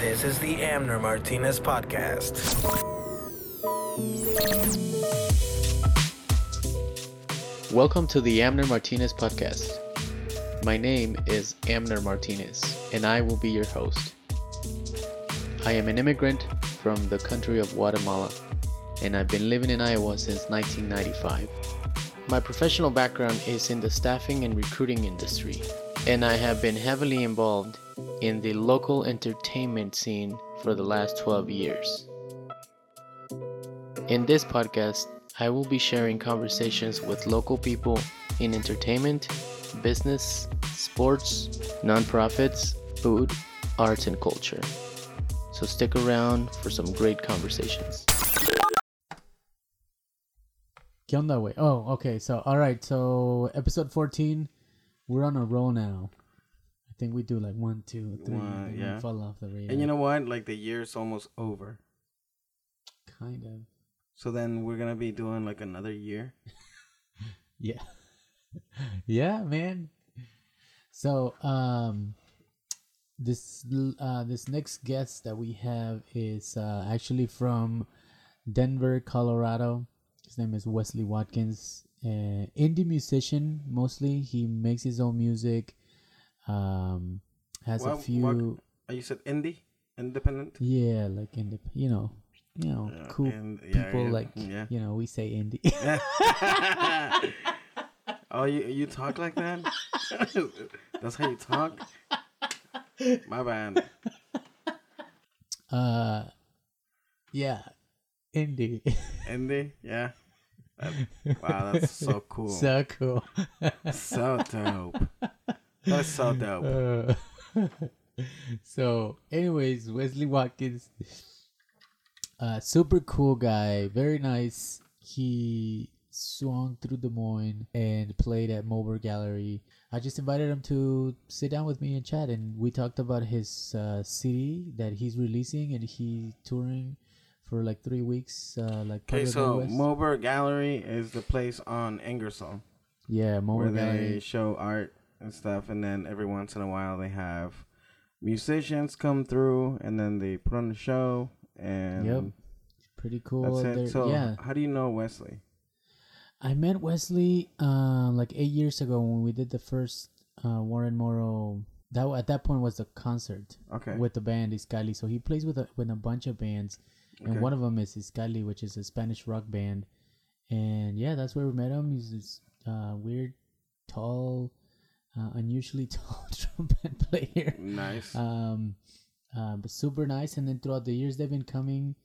This is the Amner Martinez Podcast. Welcome to the Amner Martinez Podcast. My name is Amner Martinez, and I will be your host. I am an immigrant from the country of Guatemala, and I've been living in Iowa since 1995. My professional background is in the staffing and recruiting industry, and I have been heavily involved in the local entertainment scene for the last 12 years. In this podcast, I will be sharing conversations with local people in entertainment, business, sports, nonprofits, food, arts, and culture. So stick around for some great conversations. ¿Qué onda, güey? Oh, okay. So, all right. So, episode 14, we're on a roll now. I think we do like 1, 2, 3. Yeah. We fall off the radar. And you know what? Like the year's almost over. Kind of. So then we're gonna be doing like another year. Yeah. Yeah, man. So, this next guest that we have is actually from Denver, Colorado. His name is Wesley Watkins, indie musician mostly. He makes his own music. Has a few. You said indie, independent. Yeah, like independent. You know, cool people. You know, we say indie. Oh, you talk like that? That's how you talk. My bad. Yeah, indie, yeah. Wow, that's so cool. So cool. So dope. That's so dope. So, anyways, Wesley Watkins, super cool guy, very nice. He swung through Des Moines and played at Moberg Gallery. I just invited him to sit down with me and chat, and we talked about his CD that he's releasing, and he's touring for like 3 weeks. Okay, so Moberg Gallery is the place on Ingersoll. Yeah, Moberg Gallery. Where they show art and stuff, and then every once in a while they have musicians come through, and then they put on a show. And yep, pretty cool. That's it. So yeah. How do you know Wesley? I met Wesley like 8 years ago when we did the first Warren Morrow. That at that point was the concert with the band Iskali. So he plays with a bunch of bands, and one of them is Iskali, which is a Spanish rock band. And yeah, that's where we met him. He's this weird, tall, unusually tall trumpet player. Nice. But super nice. And then throughout the years, they've been coming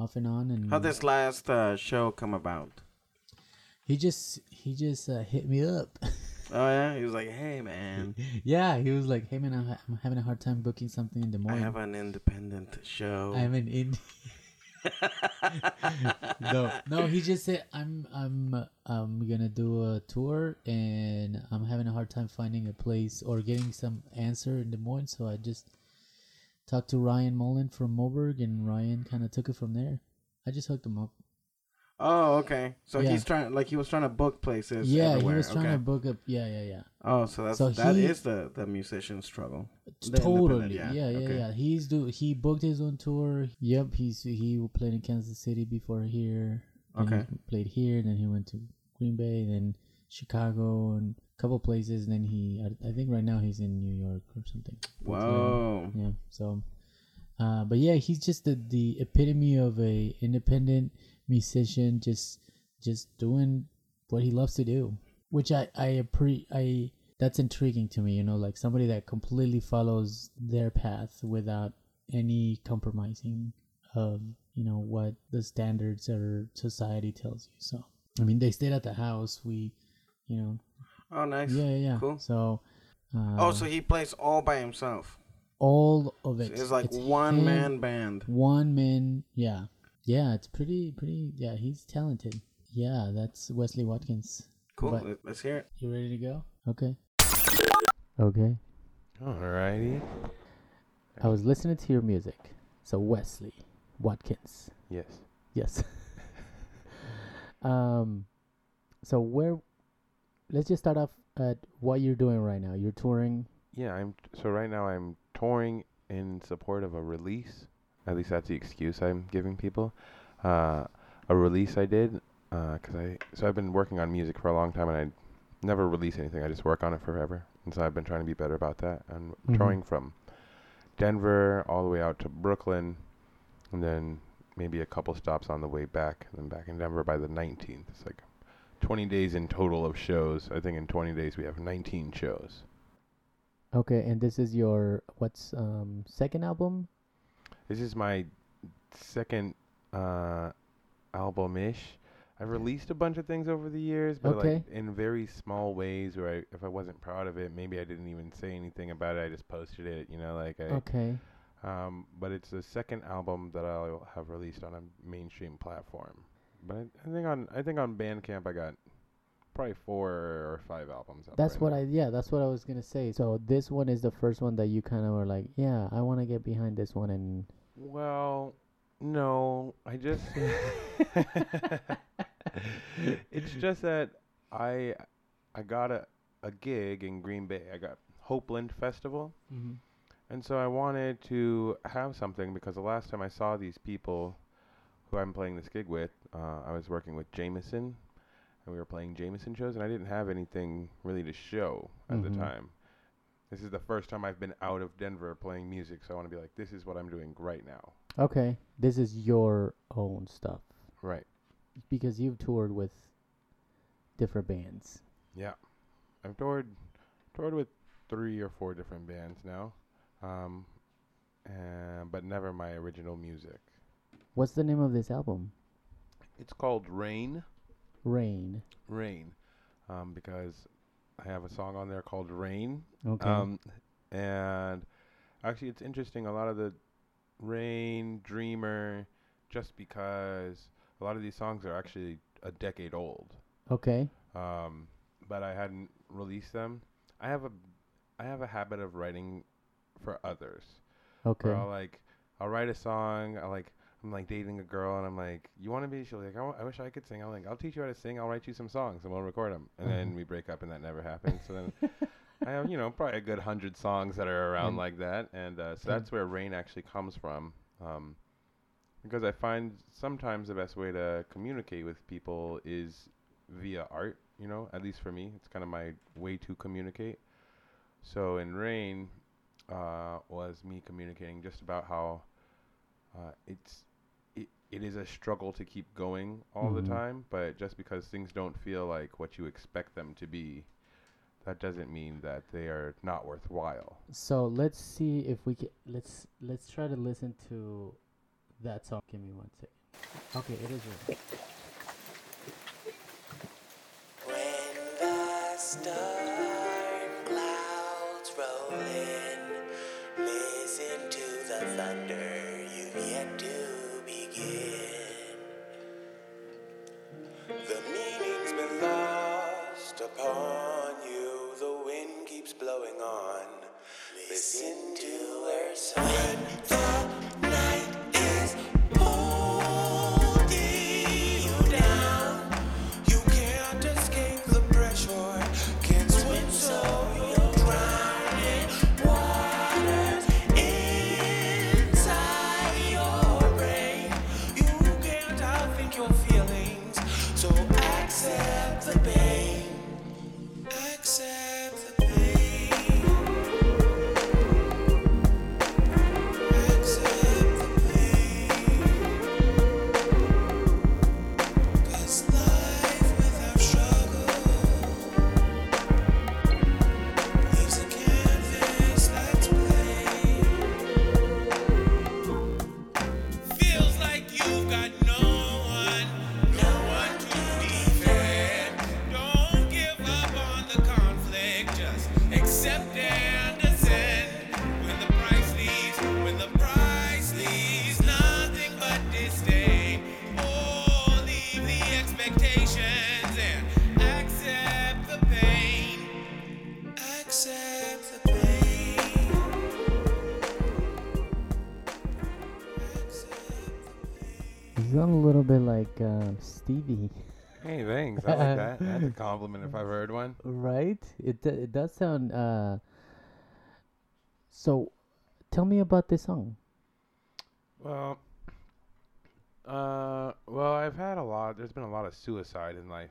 off and on. And how this last show come about? He just hit me up. Oh, yeah? He was like, hey, man. Yeah, he was like, hey, man, I'm having a hard time booking something in Des Moines. I have an independent show. I'm an indie. No, he just said, I'm going to do a tour, and I'm having a hard time finding a place or getting some answer in Des Moines, so I just talked to Ryan Mullen from Moberg, and Ryan kind of took it from there. I just hooked him up. Oh, okay. So yeah. He's trying, like he was trying to book places. Yeah, everywhere. He was trying to book up. Yeah. Oh, so that is the musician struggle. Totally. Yeah. He booked his own tour. Yep. He played in Kansas City before here. Okay. He played here, then he went to Green Bay, then Chicago, and a couple places. And then I think right now he's in New York or something. Whoa. Yeah. So, but yeah, he's just the epitome of a independent musician, just doing what he loves to do, which I that's intriguing to me, you know, like somebody that completely follows their path without any compromising of, you know, what the standards or society tells you. So I mean, they stayed at the house, we, you know. Oh, nice. Yeah, cool. So so he plays all by himself, all of it. So it's like it's one man band. Yeah, it's pretty. Yeah, he's talented. Yeah, that's Wesley Watkins. Cool. But let's hear it. You ready to go? Okay. Alrighty. I was listening to your music. So Wesley Watkins. Yes. So let's just start off at what you're doing right now. You're touring. Yeah, right now I'm touring in support of a release. At least that's the excuse I'm giving people. A release I did, so I've been working on music for a long time, and I never release anything. I just work on it forever, and so I've been trying to be better about that. And trying from Denver all the way out to Brooklyn, and then maybe a couple stops on the way back, and then back in Denver by the 19th. It's like 20 days in total of shows. I think in 20 days we have 19 shows. Okay, and this is your, what's second album? This is my second album-ish. I've released a bunch of things over the years, but like in very small ways where if I wasn't proud of it, maybe I didn't even say anything about it. I just posted it, you know, like but it's the second album that I'll have released on a mainstream platform. But I think on Bandcamp I got probably 4 or 5 albums up. That's what I was gonna say. So this one is the first one that you kind of were like, yeah, I want to get behind this one. And well, no, I just it's just that I got a gig in Green Bay. I got Hopeland Festival. Mm-hmm. And so I wanted to have something, because the last time I saw these people who I'm playing this gig with, I was working with Jamison, and we were playing Jamison shows, and I didn't have anything really to show at the time. This is the first time I've been out of Denver playing music, so I want to be like, this is what I'm doing right now. Okay, this is your own stuff. Right. Because you've toured with different bands. Yeah. I've toured with 3 or 4 different bands now. But never my original music. What's the name of this album? It's called Rain. Rain. Because I have a song on there called Rain. Okay. And actually it's interesting, a lot of the Rain, Dreamer, Just Because, a lot of these songs are actually a decade old. Okay. But I hadn't released them. I have a habit of writing for others. Okay. Where I'll write a song. I'm dating a girl, and I'm like, you want to be? She's like, I wish I could sing. I'm like, I'll teach you how to sing. I'll write you some songs, and we'll record them. And then we break up, and that never happens. So then I have, probably a good 100 songs that are around like that. And so that's where Rain actually comes from. Because I find sometimes the best way to communicate with people is via art, at least for me. It's kind of my way to communicate. So in Rain, was me communicating just about how it is a struggle to keep going all the time, but just because things don't feel like what you expect them to be, that doesn't mean that they are not worthwhile. So let's see if we can. Let's try to listen to that song. Give me one second. Okay, it is Rain. When the storm clouds roll in, listen to the thunder, you've yet to begin. The meaning's been lost upon you, the wind keeps blowing on. Listen to her song. The night is holding you down, you can't escape the pressure, can't swim so you're Stevie. Hey, thanks. I like that. That's a compliment if I've heard one. Right? It does sound... So, Tell me about this song. Well, I've had a lot. There's been a lot of suicide in life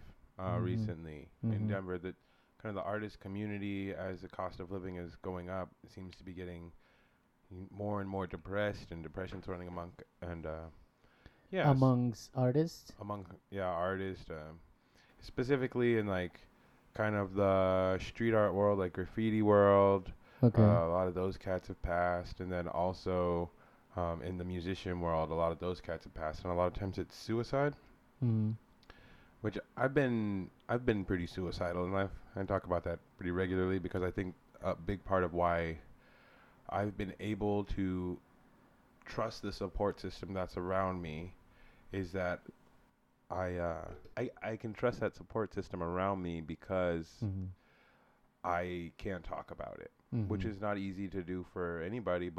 recently in Denver. That kind of the artist community, as the cost of living is going up, it seems to be getting more and more depressed, and depression's running among amongst artists. Among artists, specifically in like kind of the street art world, like graffiti world. Okay. A lot of those cats have passed, and then also in the musician world, a lot of those cats have passed, and a lot of times it's suicide. Which I've been pretty suicidal in life. I talk about that pretty regularly because I think a big part of why I've been able to trust the support system that's around me is that I can trust that support system around me because I can't talk about it, which is not easy to do for anybody,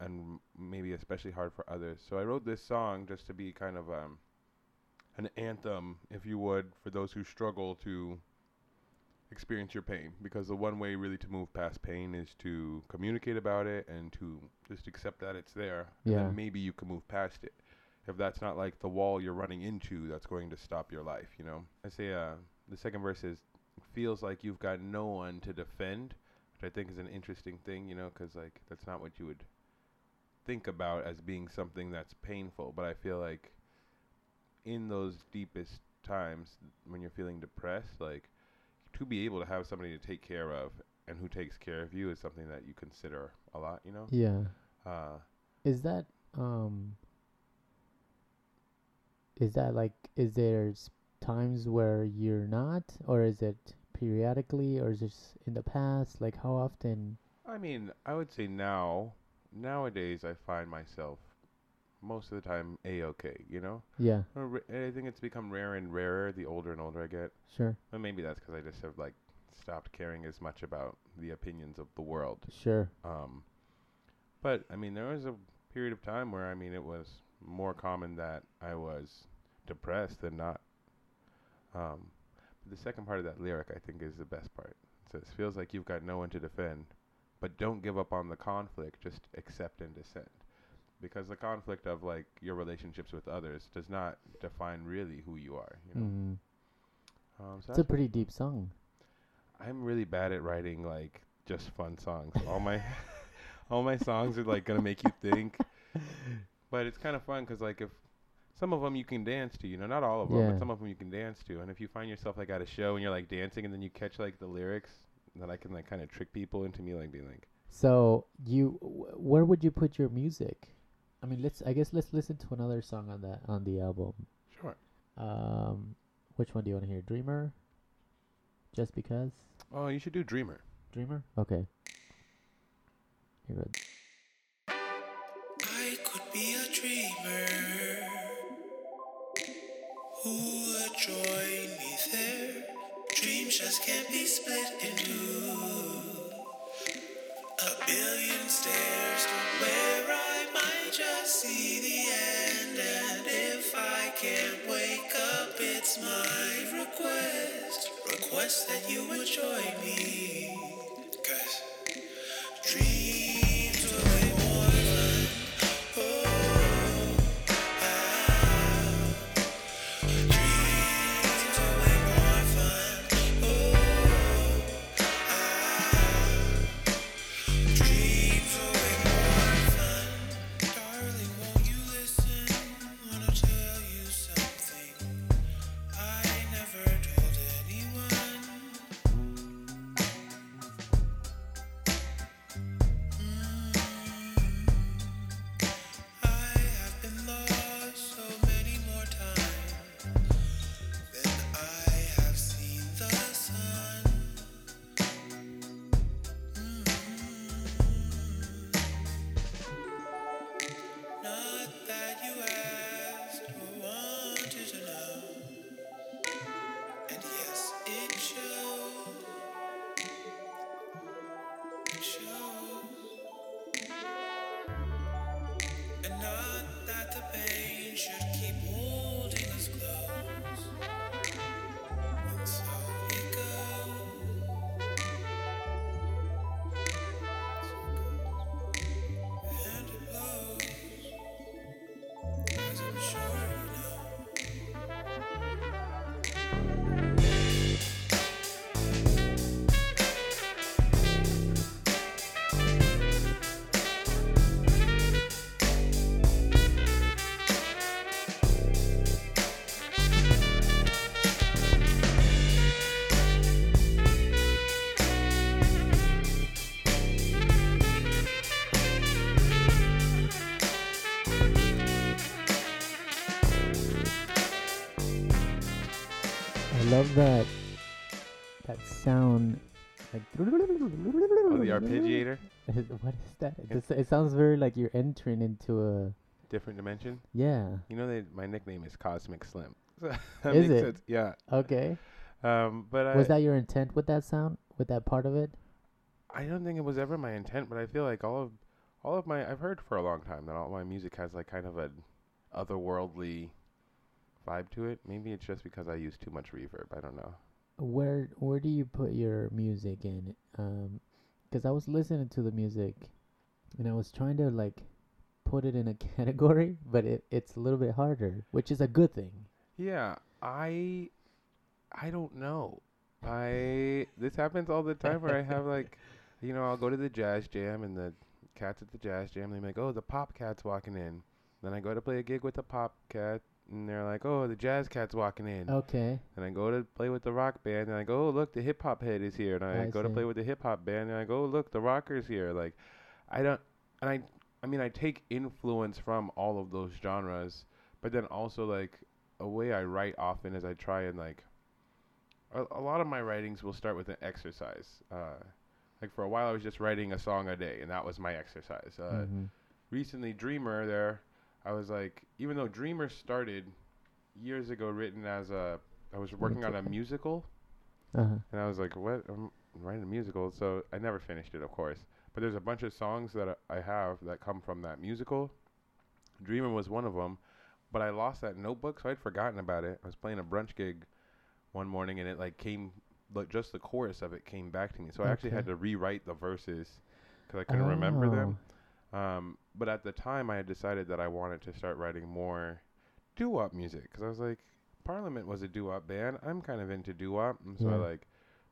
and maybe especially hard for others. So I wrote this song just to be kind of an anthem, if you would, for those who struggle to experience your pain, because the one way really to move past pain is to communicate about it and to just accept that it's there, and then maybe you can move past it. If that's not like the wall you're running into that's going to stop your life, you know? I say the second verse is, feels like you've got no one to defend, which I think is an interesting thing, you know, because like that's not what you would think about as being something that's painful. But I feel like in those deepest times when you're feeling depressed, like to be able to have somebody to take care of and who takes care of you is something that you consider a lot, you know? Yeah. Is there times where you're not, or is it periodically, or is it in the past? Like, how often? I mean, I would say nowadays I find myself most of the time A-okay, you know? Yeah. I think it's become rarer and rarer the older and older I get. Sure. But maybe that's because I just have, like, stopped caring as much about the opinions of the world. Sure. But, I mean, there was a period of time where, I mean, it was more common that I was depressed than not. But the second part of that lyric, I think, is the best part. It says, feels like you've got no one to defend, but don't give up on the conflict, just accept and dissent. Because the conflict of, like, your relationships with others does not define really who you are, you know? So it's a pretty deep song. I'm really bad at writing, like, just fun songs. All my songs are, like, going to make you think. But it's kind of fun because, like, if some of them you can dance to, you know, not all of them, but some of them you can dance to. And if you find yourself, like, at a show and you're, like, dancing and then you catch, like, the lyrics, then I can, like, kind of trick people into me, like, being like. So where would you put your music? I mean, let's listen to another song on the album. Sure. Which one do you want to hear? Dreamer? Just because? Oh, you should do Dreamer. Dreamer? Okay. You're good. I could be a dreamer who would join me there. Dreams just can't be split in two. A billion stairs to where I might just see the end, and if I can't wake up, it's my request that you would join me. love that sound. Like, oh, the arpeggiator? What is that? It sounds very like you're entering into a... different dimension? Yeah. You know, my nickname is Cosmic Slim. Is it? Sense. Yeah. Okay. But was that your intent with that sound? With that part of it? I don't think it was ever my intent, but I feel like all of my... I've heard for a long time that all my music has like kind of an otherworldly vibe to it. Maybe it's just because I use too much reverb. I don't know. Where do you put your music in? Because I was listening to the music, and I was trying to like put it in a category, but it's a little bit harder, which is a good thing. Yeah, I don't know. This happens all the time where I have like, you know, I'll go to the jazz jam and the cats at the jazz jam. They're like, oh, the pop cat's walking in. Then I go to play a gig with the pop cat. And they're like, oh, the jazz cat's walking in. Okay. And I go to play with the rock band. And I go, oh, look, the hip-hop head is here. And I go to play with the hip-hop band. And I go, oh, look, the rocker's here. Like, I don't... And I mean, I take influence from all of those genres. But then also, like, a way I write often is I try and, like... A lot of my writings will start with an exercise. Like, for a while, I was just writing a song a day. And that was my exercise. Recently, Dreamer there... I was like, even though Dreamer started years ago, written as I was working on a musical, and I was like, what? I'm writing a musical, so I never finished it, of course. But there's a bunch of songs that I have that come from that musical. Dreamer was one of them, but I lost that notebook, so I'd forgotten about it. I was playing a brunch gig one morning, and it like came, like just the chorus of it came back to me. So I actually had to rewrite the verses because I couldn't remember them. But at the time, I had decided that I wanted to start writing more doo-wop music because I was like, Parliament was a doo-wop band. I'm kind of into doo-wop, and so I like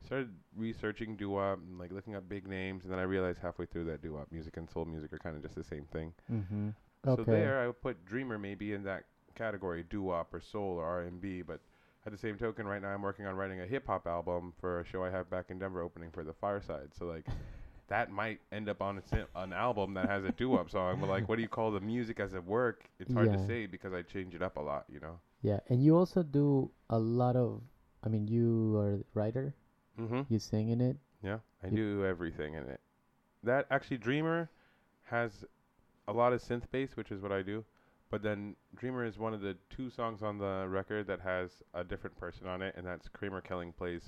started researching doo-wop and like looking up big names, and then I realized halfway through that doo-wop music and soul music are kind of just the same thing. Mm-hmm. Okay. So there, I would put Dreamer maybe in that category, doo-wop or soul or R&B. But at the same token, right now I'm working on writing a hip-hop album for a show I have back in Denver opening for the Fireside. So like. That might end up on an album that has a doo-wop song, but like, what do you call the music as it work? It's hard to say because I change it up a lot, you know? Yeah, and you also do a lot of, I mean, you are a writer, you sing in it. Yeah, I do everything in it. That actually, Dreamer has a lot of synth bass, which is what I do, but then Dreamer is one of the two songs on the record that has a different person on it, and that's Kramer Kelling plays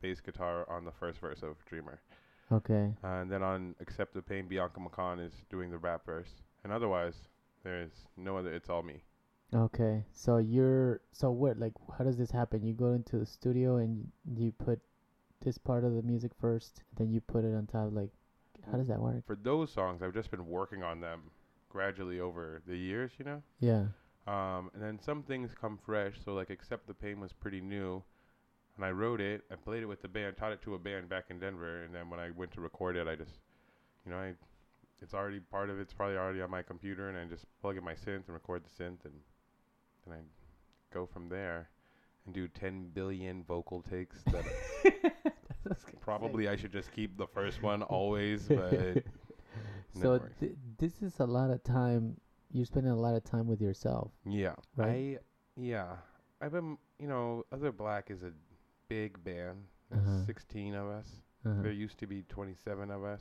bass guitar on the first verse of Dreamer. Okay. And then on Accept the Pain, Bianca McCann is doing the rap verse. And otherwise, there's no other, it's all me. Okay. So what, like, how does this happen? You go into the studio and you put this part of the music first, then you put it on top, like, how does that work? For those songs, I've just been working on them gradually over the years, you know? Yeah. And then some things come fresh, so like Accept the Pain was pretty new. And I wrote it, I played it with the band, taught it to a band back in Denver, and then when I went to record it, I just, you know, it's already part of it's probably already on my computer, and I just plug in my synth and record the synth, and I go from there and do 10 billion vocal takes. Probably I should just keep the first one always, but... So this is a lot of time, you're spending a lot of time with yourself. Yeah. Right? I've been, you know, Other Black is a big band. There's 16 of us. There used to be 27 of us.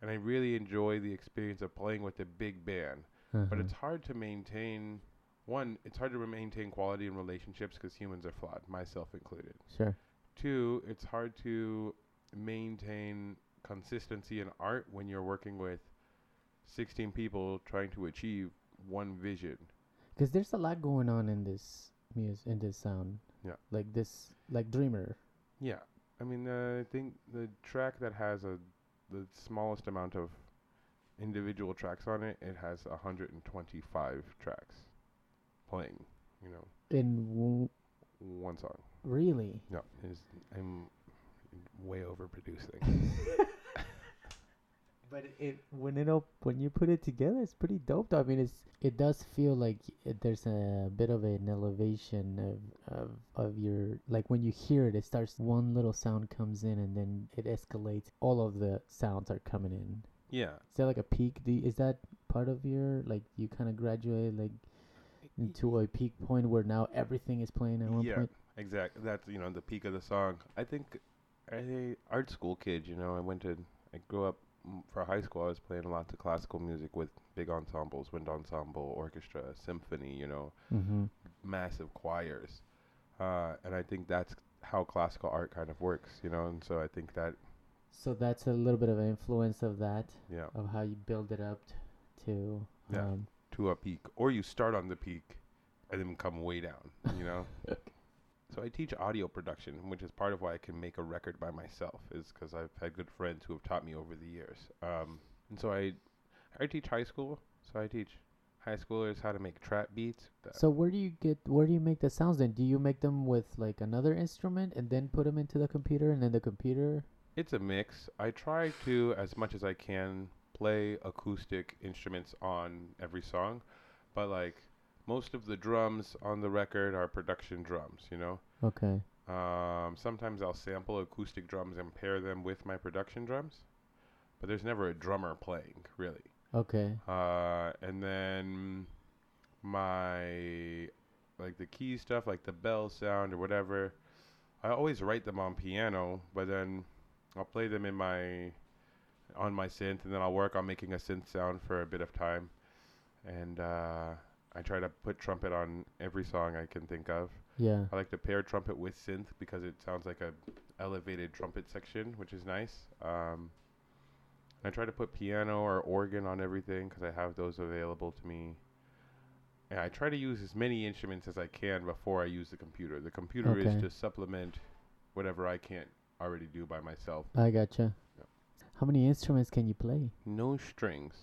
And I really enjoy the experience of playing with a big band. But it's hard to maintain... One, it's hard to maintain quality in relationships because humans are flawed, myself included. Sure. Two, it's hard to maintain consistency in art when you're working with 16 people trying to achieve one vision. Because there's a lot going on in this music, in this sound. Yeah. Like this, like Dreamer. Yeah. I mean, I think the track that has the smallest amount of individual tracks on it, it has 125 tracks playing, you know. In one song. Really? No. I'm way overproducing. But when you put it together, it's pretty dope. I mean, it does feel like there's a bit of an elevation of your, like when you hear it, it starts, one little sound comes in and then it escalates. All of the sounds are coming in. Yeah. Is that like a peak? Is that part of your, like you kind of graduate like into a peak point where now everything is playing at one point? Exactly. That's, you know, the peak of the song. I think I art school kid, you know, I grew up for high school. I was playing lots of classical music with big ensembles, wind ensemble, orchestra, symphony, you know, massive choirs. And I think that's how classical art kind of works, you know, and so I think that. So that's a little bit of an influence of that. Yeah. Of how you build it up to. Yeah. To a peak, or you start on the peak and then come way down, you know. So I teach audio production, which is part of why I can make a record by myself, is because I've had good friends who have taught me over the years. And so I teach high school, so I teach high schoolers how to make trap beats. So where do you make the sounds then? Do you make them with like another instrument and then put them into the computer and then the computer? It's a mix. I try to, as much as I can, play acoustic instruments on every song, but like most of the drums on the record are production drums, you know? Okay. Sometimes I'll sample acoustic drums and pair them with my production drums, but there's never a drummer playing, really. Okay. And then my, like the key stuff, like the bell sound or whatever, I always write them on piano, but then I'll play them on my synth, and then I'll work on making a synth sound for a bit of time. And, I try to put trumpet on every song I can think of. Yeah. I like to pair trumpet with synth because it sounds like a elevated trumpet section, which is nice. I try to put piano or organ on everything because I have those available to me. And I try to use as many instruments as I can before I use the computer. The computer is to supplement whatever I can't already do by myself. I gotcha. Yeah. How many instruments can you play? No strings.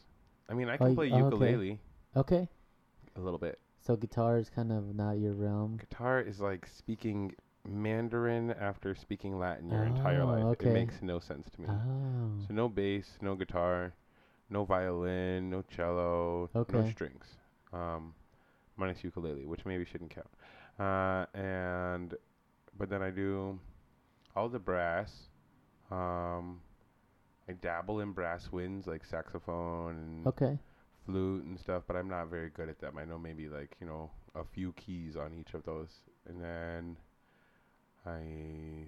I mean, I can play ukulele. Okay. A little bit. So guitar is kind of not your realm? Guitar is like speaking Mandarin after speaking Latin your entire life. Okay. It makes no sense to me. Oh. So no bass, no guitar, no violin, no cello, no strings. Minus ukulele, which maybe shouldn't count. But then I do all the brass. I dabble in brass winds like saxophone and flute and stuff, but I'm not very good at them. I know maybe like, you know, a few keys on each of those. And then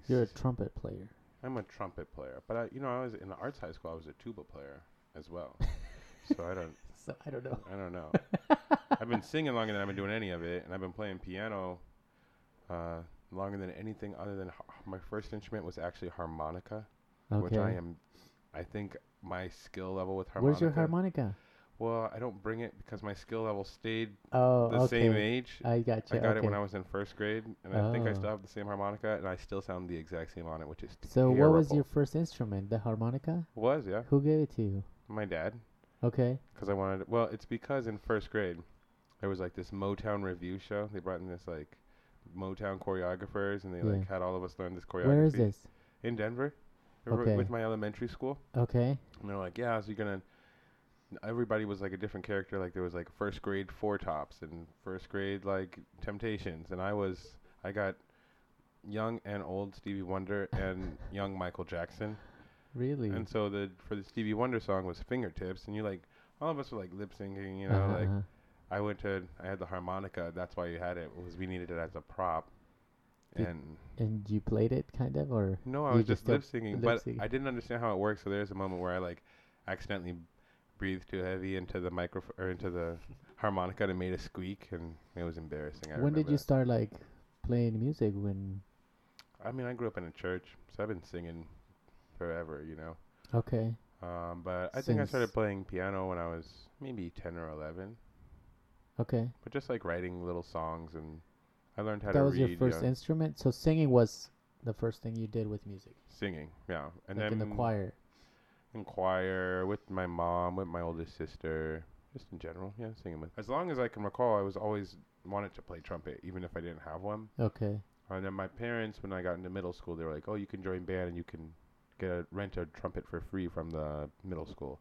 You're a trumpet player. I'm a trumpet player. But, you know, I was in the arts high school, I was a tuba player as well. So I don't know. I've been singing longer than I've been doing any of it. And I've been playing piano longer than anything other than my first instrument was actually harmonica. Okay. Which I think my skill level with harmonica. Where's your harmonica? Well, I don't bring it because my skill level stayed same age. I gotcha. I got it when I was in first grade, and I think I still have the same harmonica, and I still sound the exact same on it, which is terrible. So what was your first instrument, the harmonica? It was, yeah. Who gave it to you? My dad. Okay. Because I wanted... Well, it's because in first grade, there was, like, this Motown review show. They brought in this, like, Motown choreographers, and they, like, had all of us learn this choreography. Where is this? In Denver. With my elementary school. Okay. And they're like, yeah, so you're going to... Everybody was like a different character. Like there was like first grade Four Tops and first grade like Temptations, and I got young and old Stevie Wonder and young Michael Jackson. Really? And so for the Stevie Wonder song was Fingertips, and you like all of us were like lip syncing, you know. Like I had the harmonica. That's why you had it. We needed it as a prop. And you played it kind of, or no? I was just lip syncing, but I didn't understand how it worked. So there's a moment where I like accidentally breathed too heavy into the into the harmonica and made a squeak, and it was embarrassing. When did you start like playing music? I mean, I grew up in a church, so I've been singing forever, you know. Okay. But I think I started playing piano when I was maybe 10 or 11. Okay. But just like writing little songs, and I learned how to read. That was your first instrument. So singing was the first thing you did with music. Singing, yeah, and like then in the choir. In choir, with my mom, with my oldest sister, just in general, yeah, singing with. As long as I can recall, I was always wanted to play trumpet, even if I didn't have one. Okay. And then my parents, when I got into middle school, they were like, "Oh, you can join band and you can rent a trumpet for free from the middle school."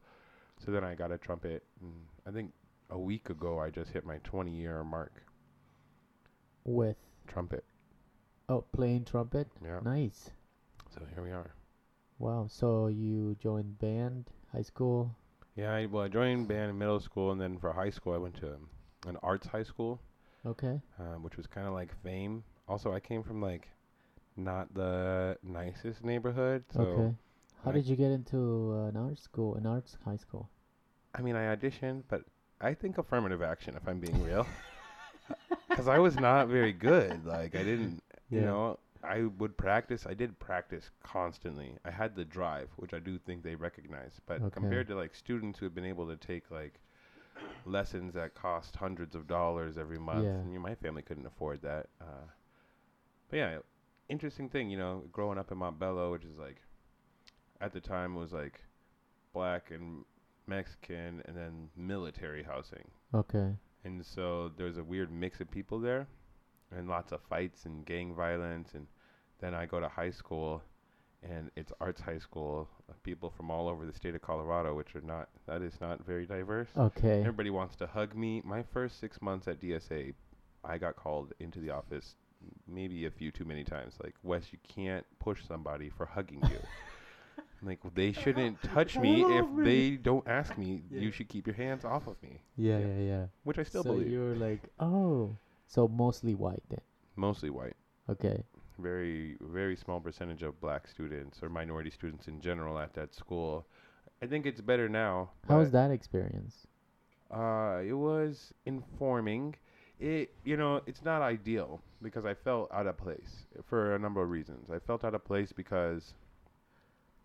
So then I got a trumpet. And I think a week ago, I just hit my 20-year mark. With trumpet. Oh, playing trumpet. Yeah. Nice. So here we are. Wow, so you joined band, high school? Yeah, I joined band in middle school, and then for high school, I went to an arts high school. Okay. Which was kind of like Fame. Also, I came from like not the nicest neighborhood. So okay. How did you get into an art school, an arts high school? I mean, I auditioned, but I think affirmative action, if I'm being real. Because I was not very good. Like, I didn't, you know, I would practice. I did practice constantly. I had the drive, which I do think they recognized. But compared to, like, students who have been able to take, like, lessons that cost hundreds of dollars every month. Yeah. And my family couldn't afford that. But, yeah, interesting thing, you know, growing up in Montbello, which is, like, at the time was, like, black and Mexican and then military housing. Okay. And so there was a weird mix of people there and lots of fights and gang violence. And then I go to high school, and it's arts high school, people from all over the state of Colorado, which are not, that is not very diverse. Okay. Everybody wants to hug me. My first 6 months at DSA, I got called into the office maybe a few too many times. Like, Wes, you can't push somebody for hugging you. Like, they shouldn't touch me if they don't ask me. Yeah. You should keep your hands off of me. Yeah. Which I still believe. So you were like, oh. So mostly white then? Mostly white. Okay. Very, very small percentage of black students or minority students in general at that school. I think it's better now. How was that experience? It was informing. You know, it's not ideal because I felt out of place for a number of reasons. I felt out of place because...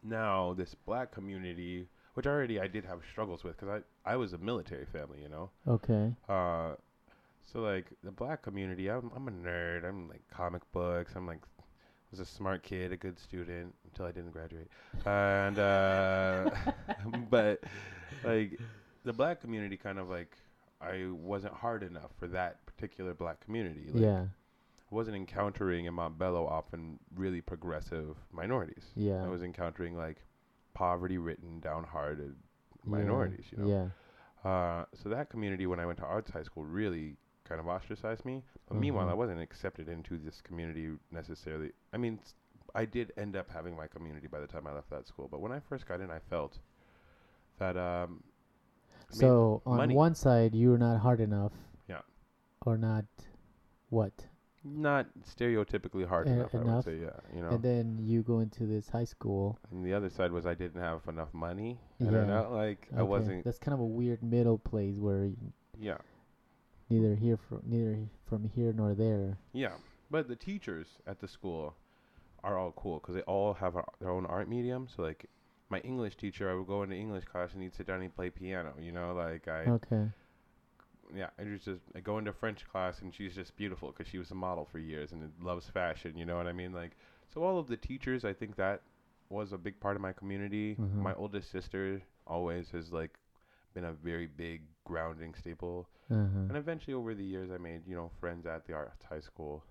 Now, this black community, which already I did have struggles with because I was a military family, you know? Okay. So, like, the black community, I'm a nerd. I'm, like, comic books. I'm, like, was a smart kid, a good student until I didn't graduate. And, but, like, the black community kind of, like, I wasn't hard enough for that particular black community. Like, yeah. I wasn't encountering in Montbello often really progressive minorities. Yeah. I was encountering, like, poverty-ridden, downhearted minorities, you know? Yeah. So that community, when I went to arts high school, really kind of ostracized me. But meanwhile, I wasn't accepted into this community necessarily. I mean, I did end up having my community by the time I left that school. But when I first got in, I felt that so, on one side, you were not hard enough. Yeah. Or not what? Not stereotypically hard enough, I would say, yeah. You know? And then you go into this high school. And the other side was I didn't have enough money. Yeah. I don't know, like, okay. I wasn't... That's kind of a weird middle place where... Yeah. Neither from here nor there. Yeah, but the teachers at the school are all cool because they all have their own art medium. So, like, my English teacher, I would go into English class and he'd sit down and he'd play piano, you know? Like, I... Okay. Yeah, I go into French class, and she's just beautiful because she was a model for years and loves fashion, you know what I mean? Like, so all of the teachers, I think that was a big part of my community. Mm-hmm. My oldest sister always has, like, been a very big grounding staple. Mm-hmm. And eventually over the years, I made, you know, friends at the arts high school.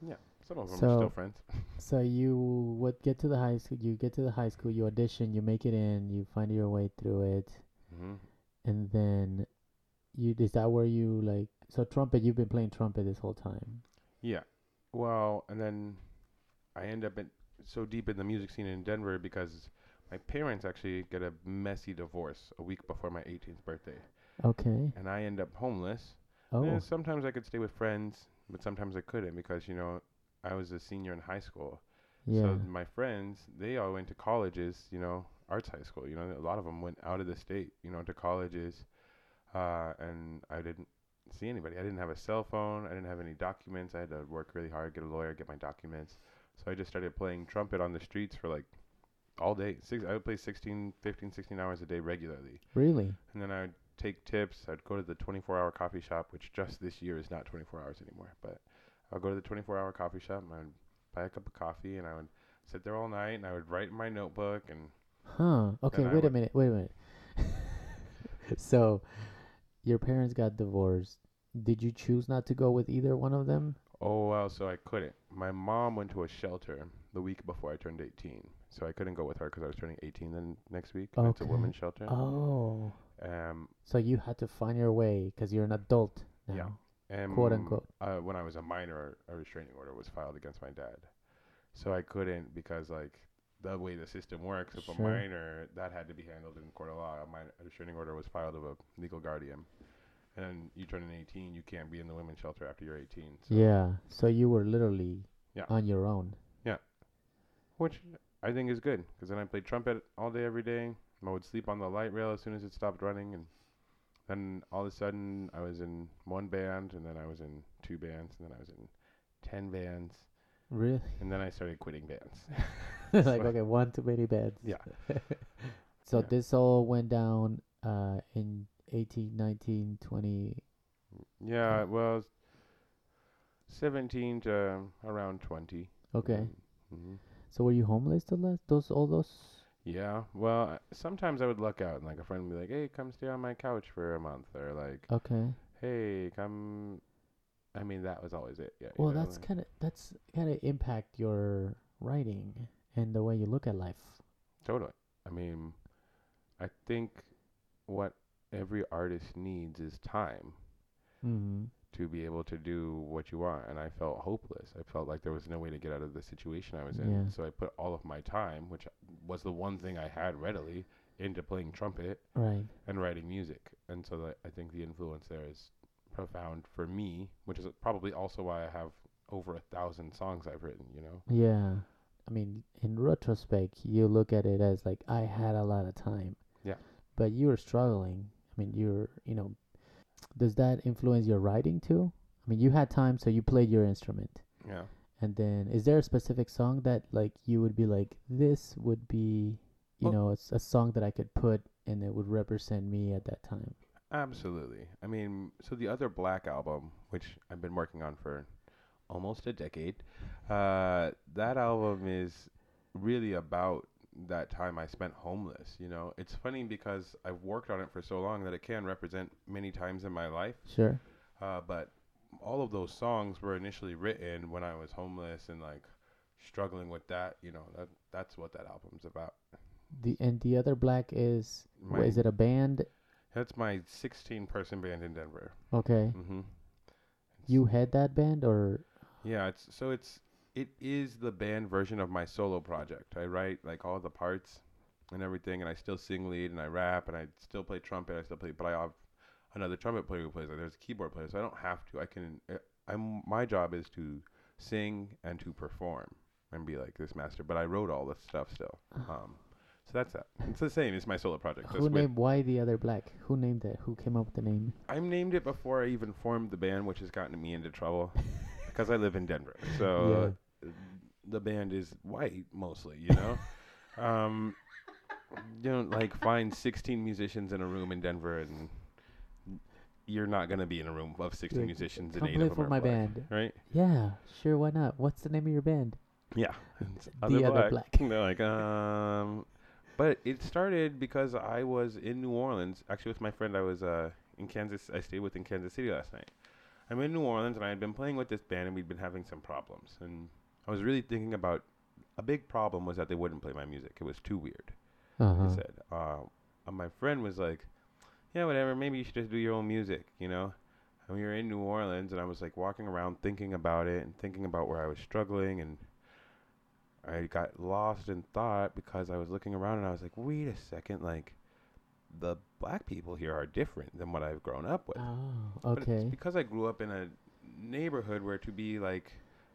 Yeah, some of them are still friends. So you would get to the high school, you audition, you make it in, you find your way through it, and then... Is that where you, like... So trumpet, you've been playing trumpet this whole time. Yeah. Well, and then I end up so deep in the music scene in Denver because my parents actually get a messy divorce a week before my 18th birthday. Okay. And I end up homeless. Oh. And sometimes I could stay with friends, but sometimes I couldn't because, you know, I was a senior in high school. Yeah. So my friends, they all went to colleges, you know, arts high school. You know, a lot of them went out of the state, you know, to colleges... and I didn't see anybody. I didn't have a cell phone. I didn't have any documents. I had to work really hard, get a lawyer, get my documents. So I just started playing trumpet on the streets for, like, all day. I would play 16 hours a day regularly. Really? And then I would take tips. I'd go to the 24-hour coffee shop, which just this year is not 24 hours anymore. But I'd go to the 24-hour coffee shop, and I would buy a cup of coffee, and I would sit there all night, and I would write in my notebook. And Okay, wait a minute. So... Your parents got divorced. Did you choose not to go with either one of them? Oh, well, so I couldn't. My mom went to a shelter the week before I turned 18. So I couldn't go with her because I was turning 18 then next week. Okay. It's a women's shelter. Oh. So you had to find your way because you're an adult now. Yeah. And quote, unquote. When I was a minor, a restraining order was filed against my dad. So I couldn't because, like, the way the system works, if a minor, that had to be handled in court of law. A restraining order was filed of a legal guardian. and you turn 18, you can't be in the women's shelter after you're 18. So. Yeah, so you were literally on your own. Yeah, which I think is good, because then I played trumpet all day, every day. I would sleep on the light rail as soon as it stopped running, and then all of a sudden I was in one band, and then I was in two bands, and then I was in 10 bands. Really? And then I started quitting bands. Like, okay, one too many bands. Yeah. So this all went down in 18, 19, 20. Yeah, well, 17 to around 20. Okay. Mm-hmm. So were you homeless the last, all those? Yeah, well, sometimes I would luck out, and like a friend would be like, hey, come stay on my couch for a month, or like, okay, hey, come. I mean, that was always it. Yeah. Well, you know, that's like kind of impact your writing and the way you look at life. Totally. I mean, I think what every artist needs is time to be able to do what you want. And I felt hopeless. I felt like there was no way to get out of the situation I was in. So I put all of my time, which was the one thing I had readily, into playing trumpet and writing music. And so I think the influence there is profound for me, which is probably also why I have over 1,000 songs I've written, you know? Yeah. I mean, in retrospect, you look at it as like, I had a lot of time. Yeah. But you were struggling. I mean, does that influence your writing too? I mean, you had time, so you played your instrument. Yeah. And then, is there a specific song that, like, you would be like, this would be, a song that I could put and it would represent me at that time? Absolutely. I mean, so the Other Black album, which I've been working on for almost a decade, that album is really about that time I spent homeless, you know? It's funny because I've worked on it for so long that it can represent many times in my life. Sure. But all of those songs were initially written when I was homeless and, like, struggling with that, you know? That's what that album's about. The Other Black is... is it a band? That's my 16-person band in Denver. Okay. Mm-hmm. You had that band, or? Yeah, it is the band version of my solo project. I write, like, all the parts and everything, and I still sing lead, and I rap, and I still play trumpet, but I have another trumpet player who plays it. There's a keyboard player, so I don't have to. My job is to sing and to perform and be like this master, but I wrote all this stuff still. So that's that. It's the same. It's my solo project. Why The Other Black? Who named it? Who came up with the name? I named it before I even formed the band, which has gotten me into trouble because I live in Denver. So the band is white mostly, you know? You don't, like, find 16 musicians in a room in Denver, and you're not going to be in a room of 16 musicians and 8 of them are black. Come play for my band. Right? Yeah. Sure, why not? What's the name of your band? Yeah. The Other Black. They're like, But it started because I was in New Orleans. Actually, with my friend I was in Kansas. I stayed with in Kansas City last night. I'm in New Orleans, and I had been playing with this band, and we'd been having some problems. And I was really thinking about... A big problem was that they wouldn't play my music. It was too weird, like I said. My friend was like, yeah, whatever. Maybe you should just do your own music, you know? And we were in New Orleans, and I was, like, walking around thinking about it and thinking about where I was struggling, and I got lost in thought because I was looking around and I was like, wait a second, like, the black people here are different than what I've grown up with. Oh, okay. But it's because I grew up in a neighborhood where to be, like,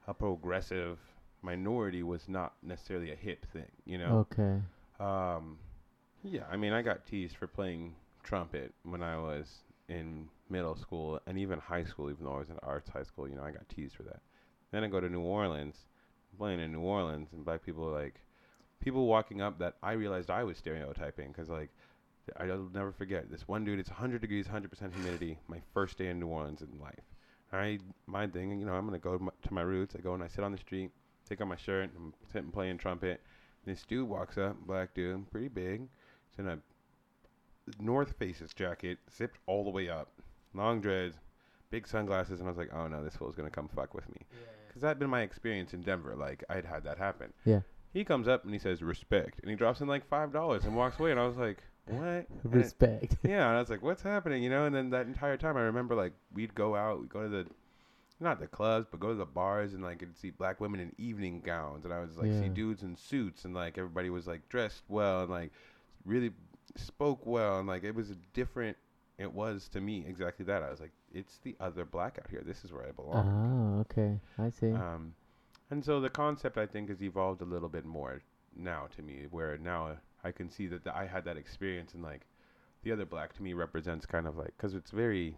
a progressive minority was not necessarily a hip thing, you know? Okay. Yeah, I mean, I got teased for playing trumpet when I was in middle school and even high school, even though I was in arts high school, you know, I got teased for that. Then I go to New Orleans. Playing in New Orleans, and black people are like, people walking up that I realized I was stereotyping, because, like, I'll never forget this one dude. It's 100 degrees, 100% humidity, my first day in New Orleans in life. My thing, you know, I'm going to go to my roots. I go and I sit on the street, take off my shirt, and I'm sitting playing trumpet. This dude walks up, black dude, pretty big. He's in a North Faces jacket, zipped all the way up, long dreads, big sunglasses, and I was like, oh no, this fool's going to come fuck with me. Yeah. Because that had been my experience in Denver. Like, I'd had that happen. Yeah. He comes up and he says, respect. And he drops in, like, $5 and walks away. And I was like, what? Respect. And I was like, what's happening? You know, and then that entire time, I remember, like, we'd go out. We'd go to not the clubs, but go to the bars. And, like, I'd see black women in evening gowns. And I was, like, see dudes in suits. And, like, everybody was, like, dressed well. And, like, really spoke well. And, like, it was a different it was to me exactly that. I was like, it's the other black out here. This is where I belong. Oh, okay. I see. And so the concept, I think, has evolved a little bit more now to me, where now I can see that I had that experience, and like the other black to me represents kind of like, because it's very,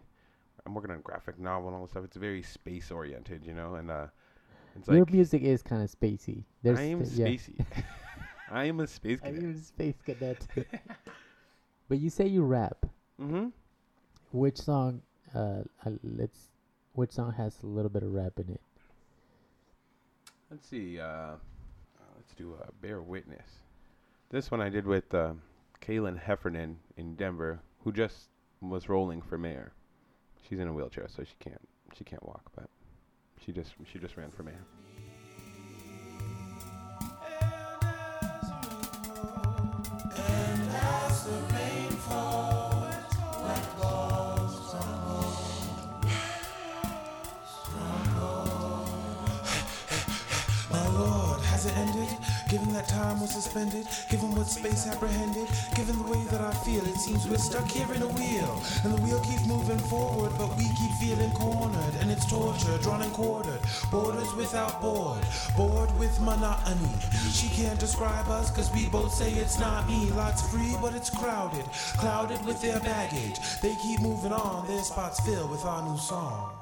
I'm working on graphic novel and all this stuff. It's very space oriented, you know, and it's your like music is kind of spacey. There's I am spacey. I am a space cadet. I am a space cadet. But you say you rap. Mm-hmm. Which song? Which song has a little bit of rap in it? Let's see. Let's do "Bear Witness." This one I did with Kaylin Heffernan in Denver, who just was rolling for mayor. She's in a wheelchair, so she can't walk, but she just ran for mayor. And as the rain falls, wet walls crumble, crumble. My Lord, has it ended? Given that time was suspended, given what space apprehended, given the way that I feel, it seems we're stuck here in a wheel. And the wheel keeps moving forward, but we keep feeling cornered. And it's torture, drawn and quartered, borders without board, bored with monotony. She can't describe us, cause we both say it's not me. Lots free, but it's crowded, clouded with their baggage. They keep moving on, their spots filled with our new song.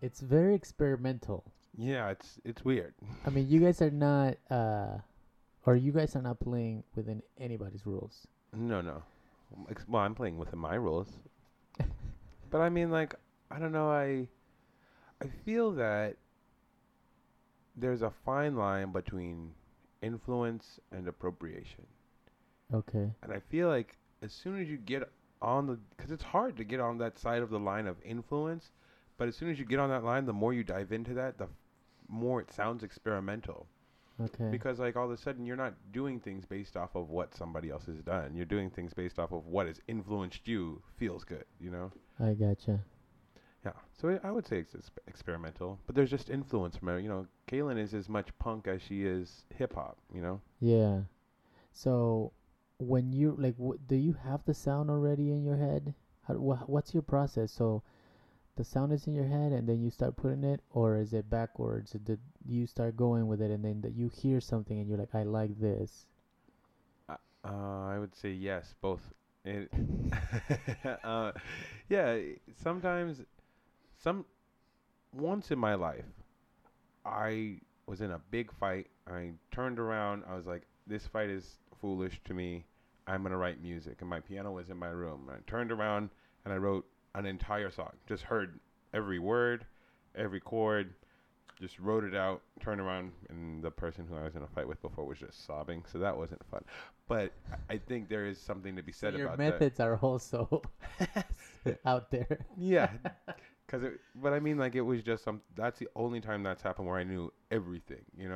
It's very experimental. Yeah, it's weird. I mean, you guys are not, playing within anybody's rules. No. Well, I'm playing within my rules. But I mean, like, I don't know. I feel that there's a fine line between influence and appropriation. Okay. And I feel like as soon as you get on because it's hard to get on that side of the line of influence. But as soon as you get on that line, the more you dive into that, the more it sounds experimental. Okay. Because, like, all of a sudden, you're not doing things based off of what somebody else has done. You're doing things based off of what has influenced you feels good, you know? I gotcha. Yeah. So I would say it's experimental. But there's just influence from her. You know, Kaylin is as much punk as she is hip-hop, you know? Yeah. So when you, like, do you have the sound already in your head? What's your process? So the sound is in your head, and then you start putting it, or is it backwards? Did you start going with it, and then you hear something, and you're like, "I like this." I would say yes, both. Yeah, once in my life, I was in a big fight. I turned around. I was like, "This fight is foolish to me. I'm gonna write music," and my piano was in my room. I turned around and I wrote an entire song. Just heard every word, every chord, just wrote it out, turned around, and the person who I was in a fight with before was just sobbing, so that wasn't fun. But I think there is something to be said about that. Your methods are also out there. Yeah. But I mean, like, it was just that's the only time that's happened where I knew everything, you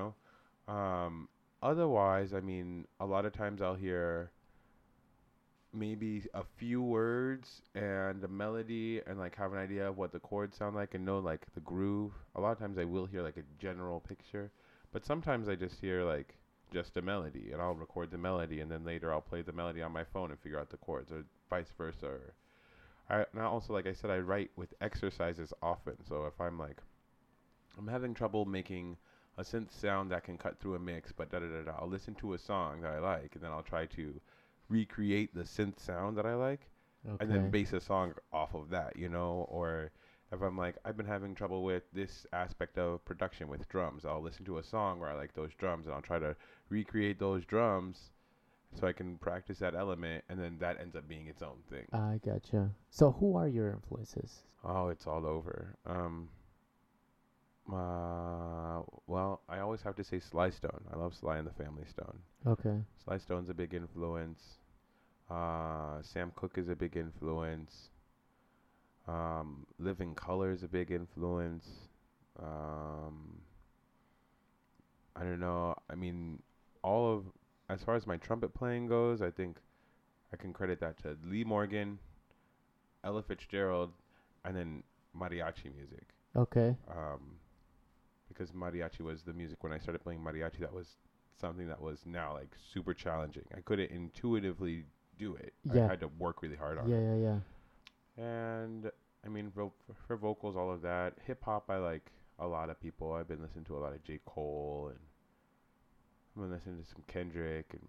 know? Otherwise, I mean, a lot of times I'll hear maybe a few words and a melody and like have an idea of what the chords sound like and know like the groove. A lot of times I will hear like a general picture, but sometimes I just hear like just a melody and I'll record the melody and then later I'll play the melody on my phone and figure out the chords, or vice versa. Or and I also, like I said, I write with exercises often. So if I'm having trouble making a synth sound that can cut through a mix, but I'll listen to a song that I like and then I'll try to recreate the synth sound that I like, okay, and then base a song off of that, you know? Or if I'm like, I've been having trouble with this aspect of production with drums, I'll listen to a song where I like those drums and I'll try to recreate those drums so I can practice that element, and then that ends up being its own thing. I gotcha. So who are your influences? Oh, it's all over. Well, I always have to say Sly Stone. I love Sly and the Family Stone. Okay. Sly Stone's a big influence. Sam Cooke is a big influence. Living Color is a big influence. I don't know. I mean, as far as my trumpet playing goes, I think I can credit that to Lee Morgan, Ella Fitzgerald, and then mariachi music. Okay. Because mariachi was the music when I started playing mariachi. That was something that was now like super challenging. I couldn't intuitively do it. Yeah. I had to work really hard on it. Yeah. And I mean, her vocals, all of that. Hip hop, I like a lot of people. I've been listening to a lot of J. Cole, and I've been listening to some Kendrick, and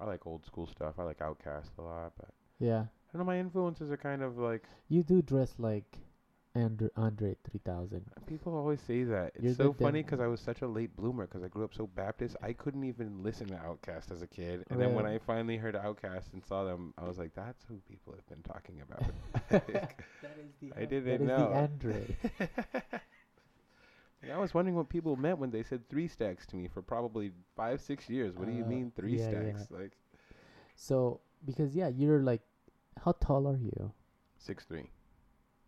I like old school stuff. I like Outkast a lot, but yeah, I don't know. My influences are kind of like... You do dress like Andre 3000. People always say that. It's so funny because I was such a late bloomer because I grew up so Baptist. I couldn't even listen to Outkast as a kid. And then when I finally heard Outkast and saw them, I was like, that's who people have been talking about. I didn't know. I was wondering what people meant when they said three stacks to me for probably 5-6 years. What do you mean three stacks? Yeah. Like, so, because you're like... How tall are you? 6'3".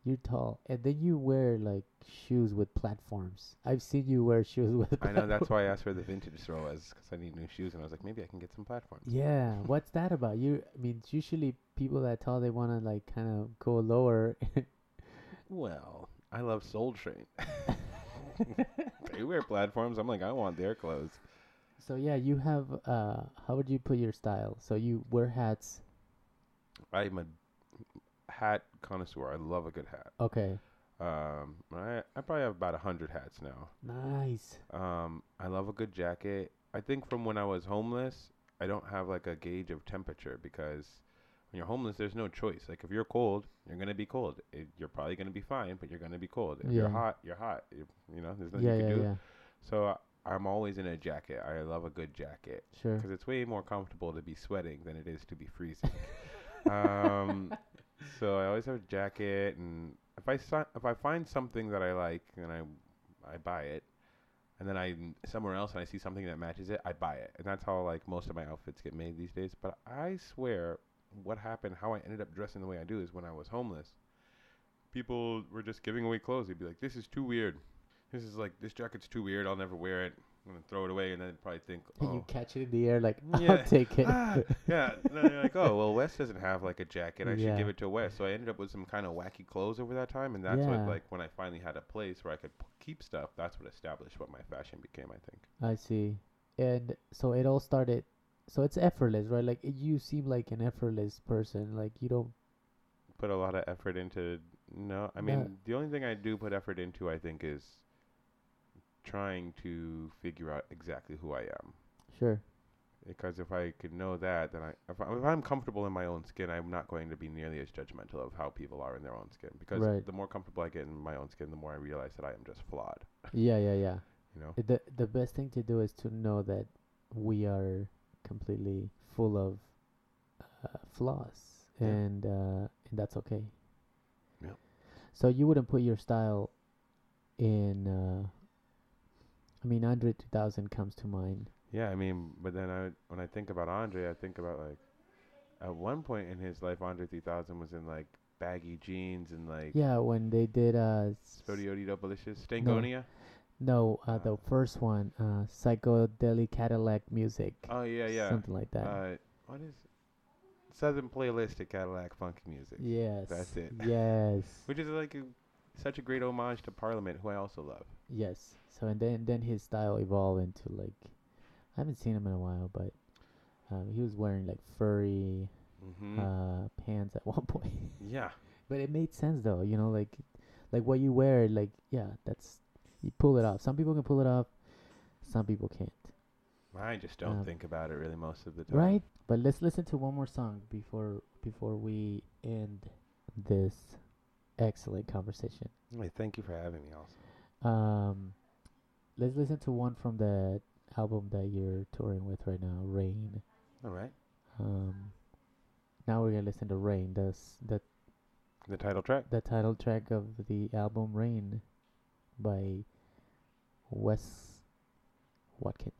You're tall. And then you wear, like, shoes with platforms. I've seen you wear shoes with platforms. I know, that's why I asked where the vintage store was, because I need new shoes, and I was like, maybe I can get some platforms. Yeah, what's that about? I mean, it's usually people that tall, they want to, like, kind of go lower. Well, I love Soul Train. They wear platforms. I'm like, I want their clothes. So, yeah, you have, how would you put your style? So you wear hats. I'm a hat connoisseur. I love a good hat. Okay. I probably have about 100 hats now. Nice. I love a good jacket. I think from when I was homeless, I don't have like a gauge of temperature because when you're homeless, there's no choice. Like if you're cold, you're gonna be cold. You're probably gonna be fine, but you're gonna be cold. If you're hot, you're hot. You know, there's nothing you can do. Yeah. So I'm always in a jacket. I love a good jacket. Sure. Because it's way more comfortable to be sweating than it is to be freezing. So I always have a jacket, and if I find something that I like, and I buy it, and then I'm somewhere else and I see something that matches it, I buy it, and that's how like most of my outfits get made these days. But I swear, what happened, how I ended up dressing the way I do is when I was homeless, people were just giving away clothes. They'd be like, "This is too weird. This jacket's too weird. I'll never wear it. I'm going to throw it away," and then probably think, oh. You catch it in the air, like, I'll take it. Yeah. And then you're like, oh, well, Wes doesn't have, like, a jacket. I should give it to Wes. So I ended up with some kind of wacky clothes over that time, and that's what, like, when I finally had a place where I could keep stuff, that's what established what my fashion became, I think. I see. And so it all started, so it's effortless, right? Like, you seem like an effortless person. Like, you don't put a lot of effort into, no. I mean, the only thing I do put effort into, I think, is trying to figure out exactly who I am. Sure. Because if I could know that, then if I'm comfortable in my own skin, I'm not going to be nearly as judgmental of how people are in their own skin. Because the more comfortable I get in my own skin, the more I realize that I am just flawed. Yeah. You know? The best thing to do is to know that we are completely full of flaws. Yeah. And that's okay. Yeah. So you wouldn't put your style in... I mean, Andre 2000 comes to mind. Yeah, I mean, but then when I think about Andre, I think about, like, at one point in his life, Andre 3000 was in, like, baggy jeans and, like... Yeah, when they did... Studio Di Delicious, Stangonia? No, the first one, Psychedelic Cadillac Music. Oh, yeah. Something like that. What is... Southern Playlist at Cadillac Funky Music. Yes. That's it. Yes. Which is, like, such a great homage to Parliament, who I also love. Yes. So and then his style evolved into, like, I haven't seen him in a while, but he was wearing like furry pants at one point. Yeah. But it made sense though, you know, like what you wear, like, yeah, that's, you pull it off. Some people can pull it off, some people can't. I just don't think about it really most of the time. Right. But let's listen to one more song before we end this excellent conversation. Hey, thank you for having me also. Let's listen to one from the album that you're touring with right now, Rain. All right. Now we're going to listen to Rain, the title track? The title track of the album Rain by Wes Watkins.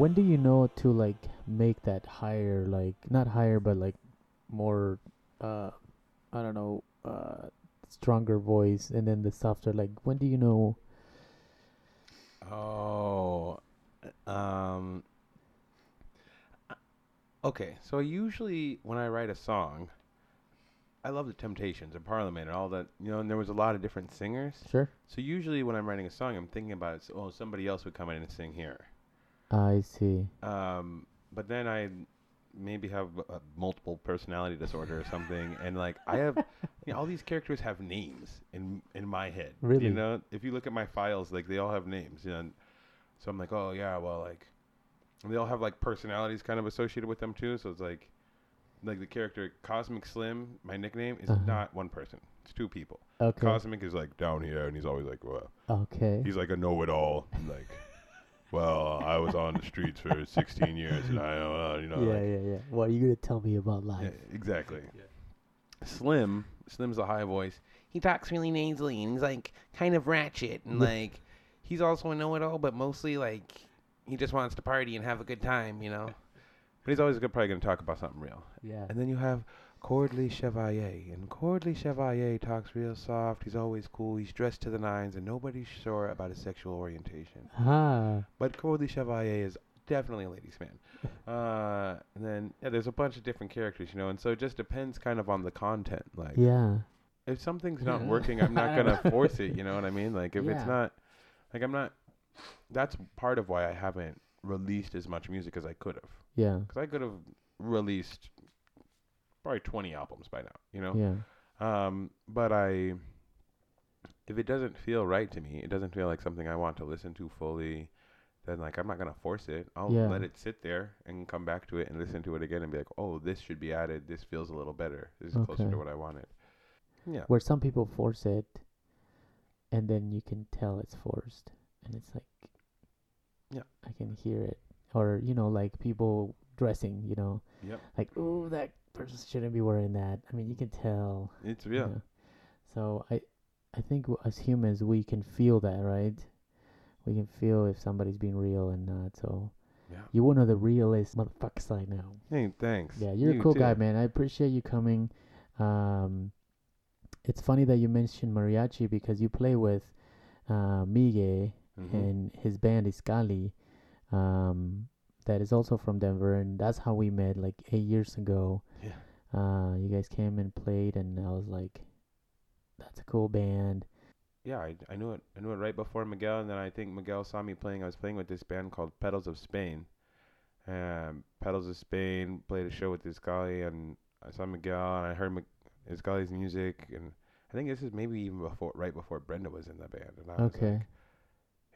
when do you know to like make that higher, like not higher, but like more, I don't know, stronger voice, and then the softer, like when do you know? Okay, so usually when I write a song, I love the Temptations and Parliament and all that, you know, and there was a lot of different singers. Sure. So usually when I'm writing a song, I'm thinking about it, so, oh, somebody else would come in and sing here. I see. But then I maybe have a multiple personality disorder or something, and like I have, you know, all these characters have names in my head. Really? You know, if you look at my files, like they all have names, you know. And so I'm like, oh yeah, well, like they all have like personalities kind of associated with them too. So it's like. Like the character Cosmic Slim, my nickname, is not one person. It's two people. Okay. Cosmic is like down here, and he's always like, well. Okay. He's like a know-it-all. Like, well, I was on the streets for 16 years, and I don't know, you know. Yeah, like, yeah, yeah. What are you going to tell me about life? Yeah, exactly. Yeah. Slim's a high voice. He talks really nasally, and he's like kind of ratchet, and like he's also a know-it-all, but mostly like he just wants to party and have a good time, you know. But he's always probably going to talk about something real. Yeah. And then you have Cordley Chevalier. And Cordley Chevalier talks real soft. He's always cool. He's dressed to the nines. And nobody's sure about his sexual orientation. But Cordley Chevalier is definitely a ladies' man. And then there's a bunch of different characters, you know. And so it just depends kind of on the content. Like, yeah. If something's not working, I'm not going to force it. You know what I mean? Like, if it's not. Like, I'm not. That's part of why I haven't released as much music as I could have. Yeah. Because I could have released probably 20 albums by now, you know? Yeah. But if it doesn't feel right to me, it doesn't feel like something I want to listen to fully, then, like, I'm not going to force it. I'll let it sit there and come back to it and listen to it again and be like, oh, this should be added. This feels a little better. This is closer to what I wanted. Yeah. Where some people force it, and then you can tell it's forced. And it's like, yeah, I can hear it. Or, you know, like people dressing, you know. Yep. Like, oh, that person shouldn't be wearing that. I mean, you can tell. It's real. You know? So I think as humans, we can feel that, right? We can feel if somebody's being real and not. So you're one of the realest motherfuckers I know. Hey, thanks. Yeah, you're a cool guy, man. I appreciate you coming. It's funny that you mentioned mariachi because you play with Miguel and his band Iskali. That is also from Denver, and that's how we met like 8 years ago. Yeah. You guys came and played, and I was like, that's a cool band. Yeah, I knew it. I knew it right before Miguel, and then I think Miguel saw me playing. I was playing with this band called Petals of Spain. Petals of Spain played a show with Iskali, and I saw Miguel, and I heard Iskali's music, and I think this is maybe even before, right before Brenda was in the band. And I was like,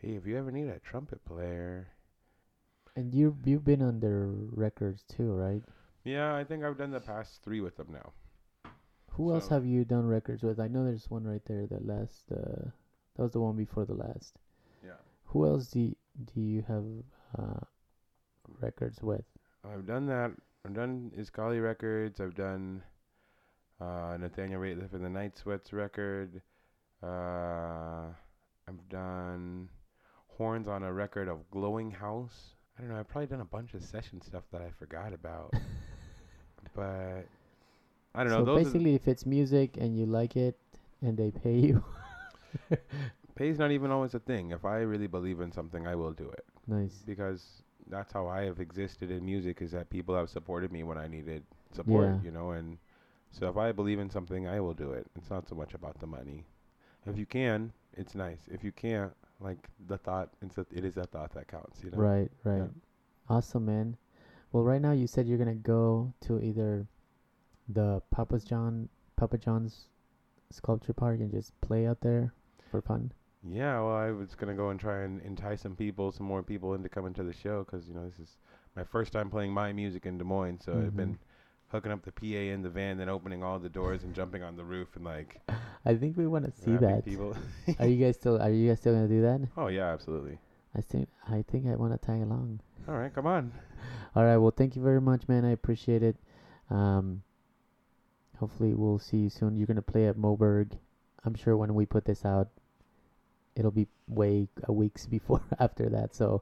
hey, if you ever need a trumpet player. And you've been on their records too, right? Yeah, I think I've done the past three with them now. Who else have you done records with? I know there's one right there, that last. That was the one before the last. Yeah. Who else do you have records with? I've done that. I've done Iskali records. I've done Nathaniel Rateliff and the Night Sweats record. I've done horns on a record of Glowing House. I don't know. I've probably done a bunch of session stuff that I forgot about. But I don't know. So basically, if it's music and you like it and they pay you. Pay's not even always a thing. If I really believe in something, I will do it. Nice. Because that's how I have existed in music, is that people have supported me when I needed support, you know. And so if I believe in something, I will do it. It's not so much about the money. If you can, it's nice. If you can't, like the thought, it is a thought that counts, you know? Right, right. Yeah. Awesome, man. Well, right now you said you're going to go to either the Papa John's Sculpture Park and just play out there for fun. Yeah, well, I was going to go and try and entice some more people into coming to the show because, you know, this is my first time playing my music in Des Moines. So I've been hooking up the PA in the van, then opening all the doors and jumping on the roof and like. I think we want to see that. People. Are you guys still gonna do that? Oh yeah, absolutely. I think I want to tag along. All right, come on. All right, well, thank you very much, man. I appreciate it. Hopefully, we'll see you soon. You're gonna play at Moberg. I'm sure when we put this out, it'll be way weeks before after that. So,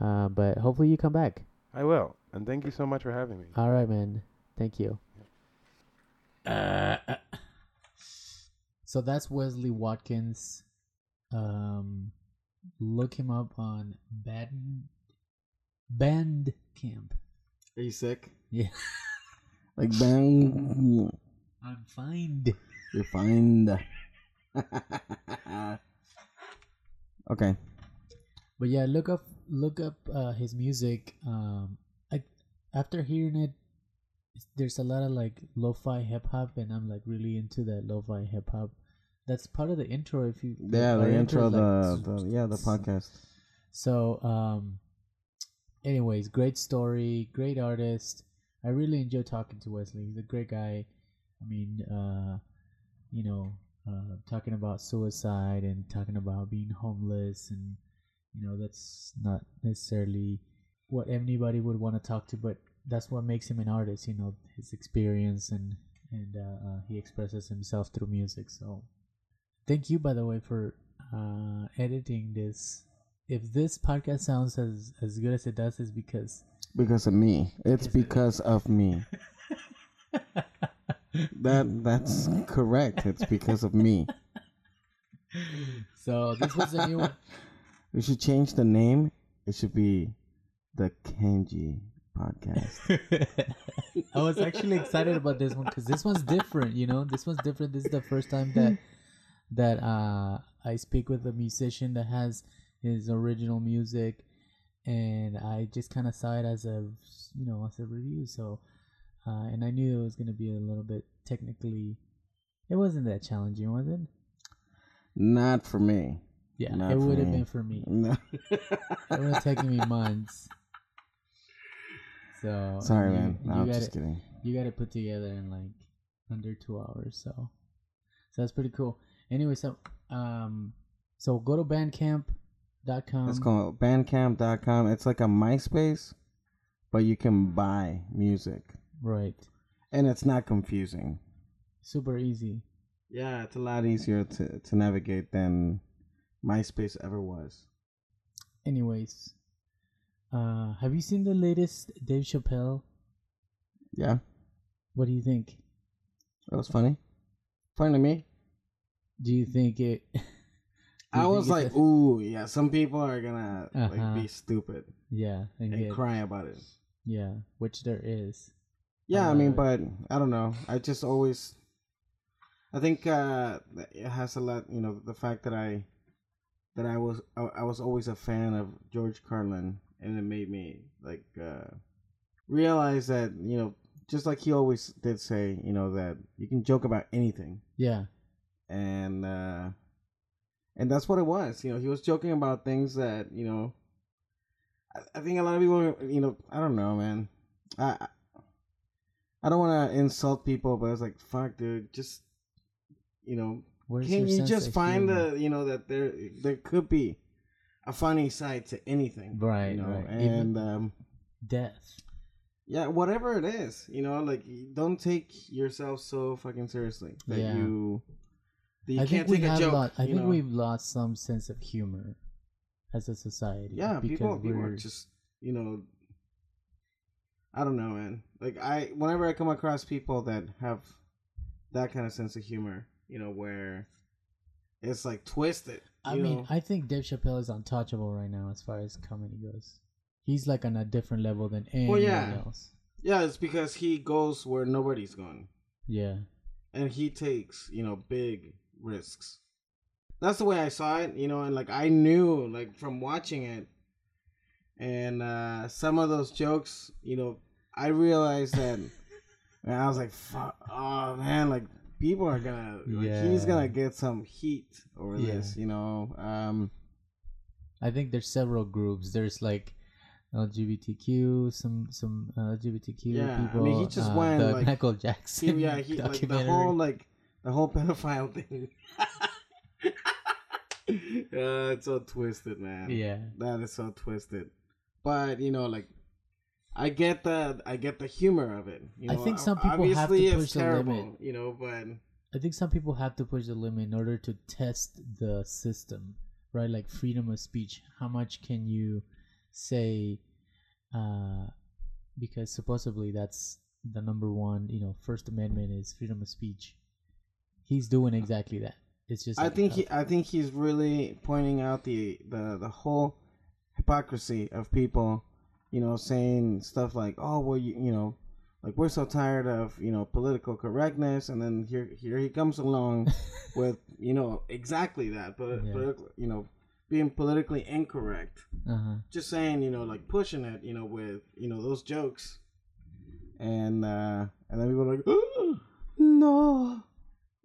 But hopefully you come back. I will. And thank you so much for having me. All right, man. Thank you. So that's Wesley Watkins. Look him up on Bandcamp. Are you sick? Yeah. Like Band. I'm fine. You're fine. Okay. But yeah, look up his music. After hearing it, there's a lot of like lo-fi hip-hop, and I'm like really into that lo-fi hip-hop. That's part of the intro. If you the podcast. So anyways, great story, great artist. I really enjoy talking to Wesley. He's a great guy. I mean, talking about suicide and talking about being homeless, and you know, that's not necessarily what anybody would want to talk to, but that's what makes him an artist, you know, his experience, and he expresses himself through music. So thank you, by the way, for editing this. If this podcast sounds as good as it does, it's because of me. It's because of me. That's correct. It's because of me. So this was a new one. We should change the name. It should be the Kenji podcast. I was actually excited about this one because this one's different. You know, this one's different. This is the first time that I speak with a musician that has his original music, and I just kind of saw it as a review. So, and I knew it was going to be a little bit technically. It wasn't that challenging, was it? Not for me. Yeah, not it would have been for me. No. It would have taken me months. So sorry, man. No, I'm just kidding. You got it put together in like under 2 hours, so that's pretty cool. Anyway, so go to bandcamp.com. It's called bandcamp.com. It's like a MySpace, but you can buy music. Right. And it's not confusing. Super easy. Yeah, it's a lot easier to navigate than MySpace ever was. Anyways, have you seen the latest Dave Chappelle? Yeah. What do you think? That was funny. Funny to me. Do you think it... ooh, yeah, some people are gonna be stupid. Yeah. And cry about it. Yeah, which there is. Yeah, but I don't know. I just always... I think it has a lot, you know, the fact that I was always a fan of George Carlin, and it made me like realize that, you know, just like he always did say, you know, that you can joke about anything. Yeah. And that's what it was. You know, he was joking about things that, you know, I think a lot of people, you know, I don't know, man. I don't want to insult people, but I was like, fuck, dude, just, you know. Can you just find that there could be a funny side to anything, right? You know? Right. And even death, yeah, whatever it is, you know, like don't take yourself so fucking seriously that you can't take a joke. I think we've lost some sense of humor as a society. Yeah, because people are just, you know, I don't know, man. Like whenever I come across people that have that kind of sense of humor. You know, where it's like twisted. I mean, I think Dave Chappelle is untouchable right now as far as comedy goes. He's like on a different level than anyone else. Yeah, it's because he goes where nobody's going. Yeah. And he takes, you know, big risks. That's the way I saw it, you know, and like I knew, like from watching it, and some of those jokes, you know, I realized that, and I was like, fuck, oh man, like, people are gonna... Yeah. He's gonna get some heat over this, you know? I think there's several groups. There's, like, LGBTQ, some LGBTQ people. I mean, he just went, like... Michael Jackson documentary. The whole pedophile thing. It's so twisted, man. Yeah. That is so twisted. But, you know, like, I get the humor of it. You know, I think some people have to push the limit. You know, but I think some people have to push the limit in order to test the system, right? Like freedom of speech. How much can you say, because supposedly that's the number one, you know, First Amendment is freedom of speech. He's doing exactly that. It's just I think he's really pointing out the whole hypocrisy of people, you know, saying stuff like, oh, well, you know, like, we're so tired of, you know, political correctness, and then here he comes along with, you know, exactly that, but you know, being politically incorrect, just saying, you know, like pushing it, you know, with, you know, those jokes, and then people are like, oh, no,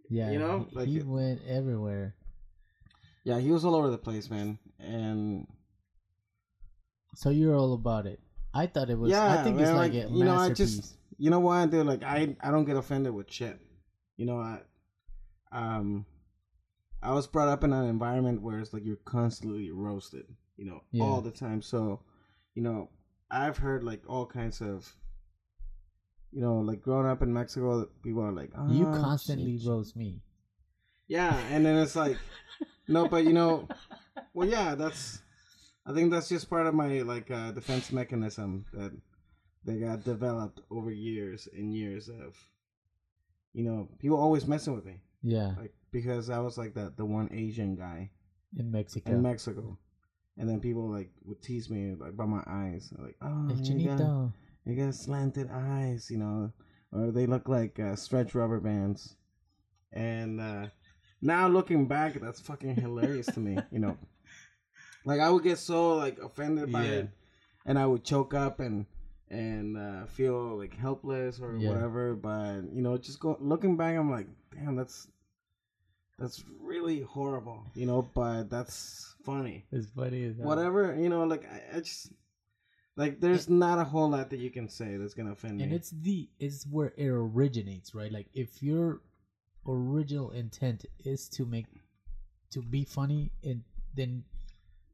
yeah, you know, like he went everywhere. Yeah, he was all over the place, man, and so you're all about it. I thought it was. Yeah, I think it's like a masterpiece. You know, you know why I do? Like, I don't get offended with shit. You know, I was brought up in an environment where it's like you're constantly roasted, you know, all the time. So, you know, I've heard like all kinds of, you know, like growing up in Mexico, people are like, oh, you constantly roast me. Yeah, and then it's like, no, but you know, well, yeah, I think that's just part of my, like, defense mechanism that they got developed over years and years of, you know, people always messing with me. Yeah. Like, because I was, like, the one Asian guy. In Mexico. And then people, like, would tease me, like, by my eyes. They're like, oh, you got slanted eyes, you know. Or they look like stretch rubber bands. And now looking back, that's fucking hilarious to me, you know. Like, I would get so, like, offended by it, and I would choke up and feel, like, helpless or whatever. But, you know, just looking back, I'm like, damn, that's really horrible, you know, but that's funny. It's funny as hell. Whatever, you know, like, I just, like, there's not a whole lot that you can say that's going to offend me. And it's where it originates, right? Like, if your original intent is to be funny, and then...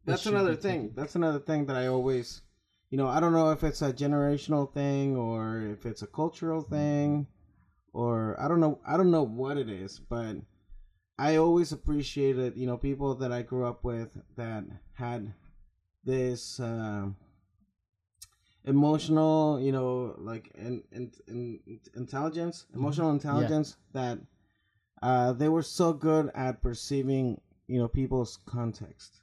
That's another thing. That's another thing that I always, you know, I don't know if it's a generational thing or if it's a cultural thing, or I don't know what it is, but I always appreciated, you know, people that I grew up with that had this emotional, you know, like emotional intelligence that they were so good at perceiving, you know, people's context.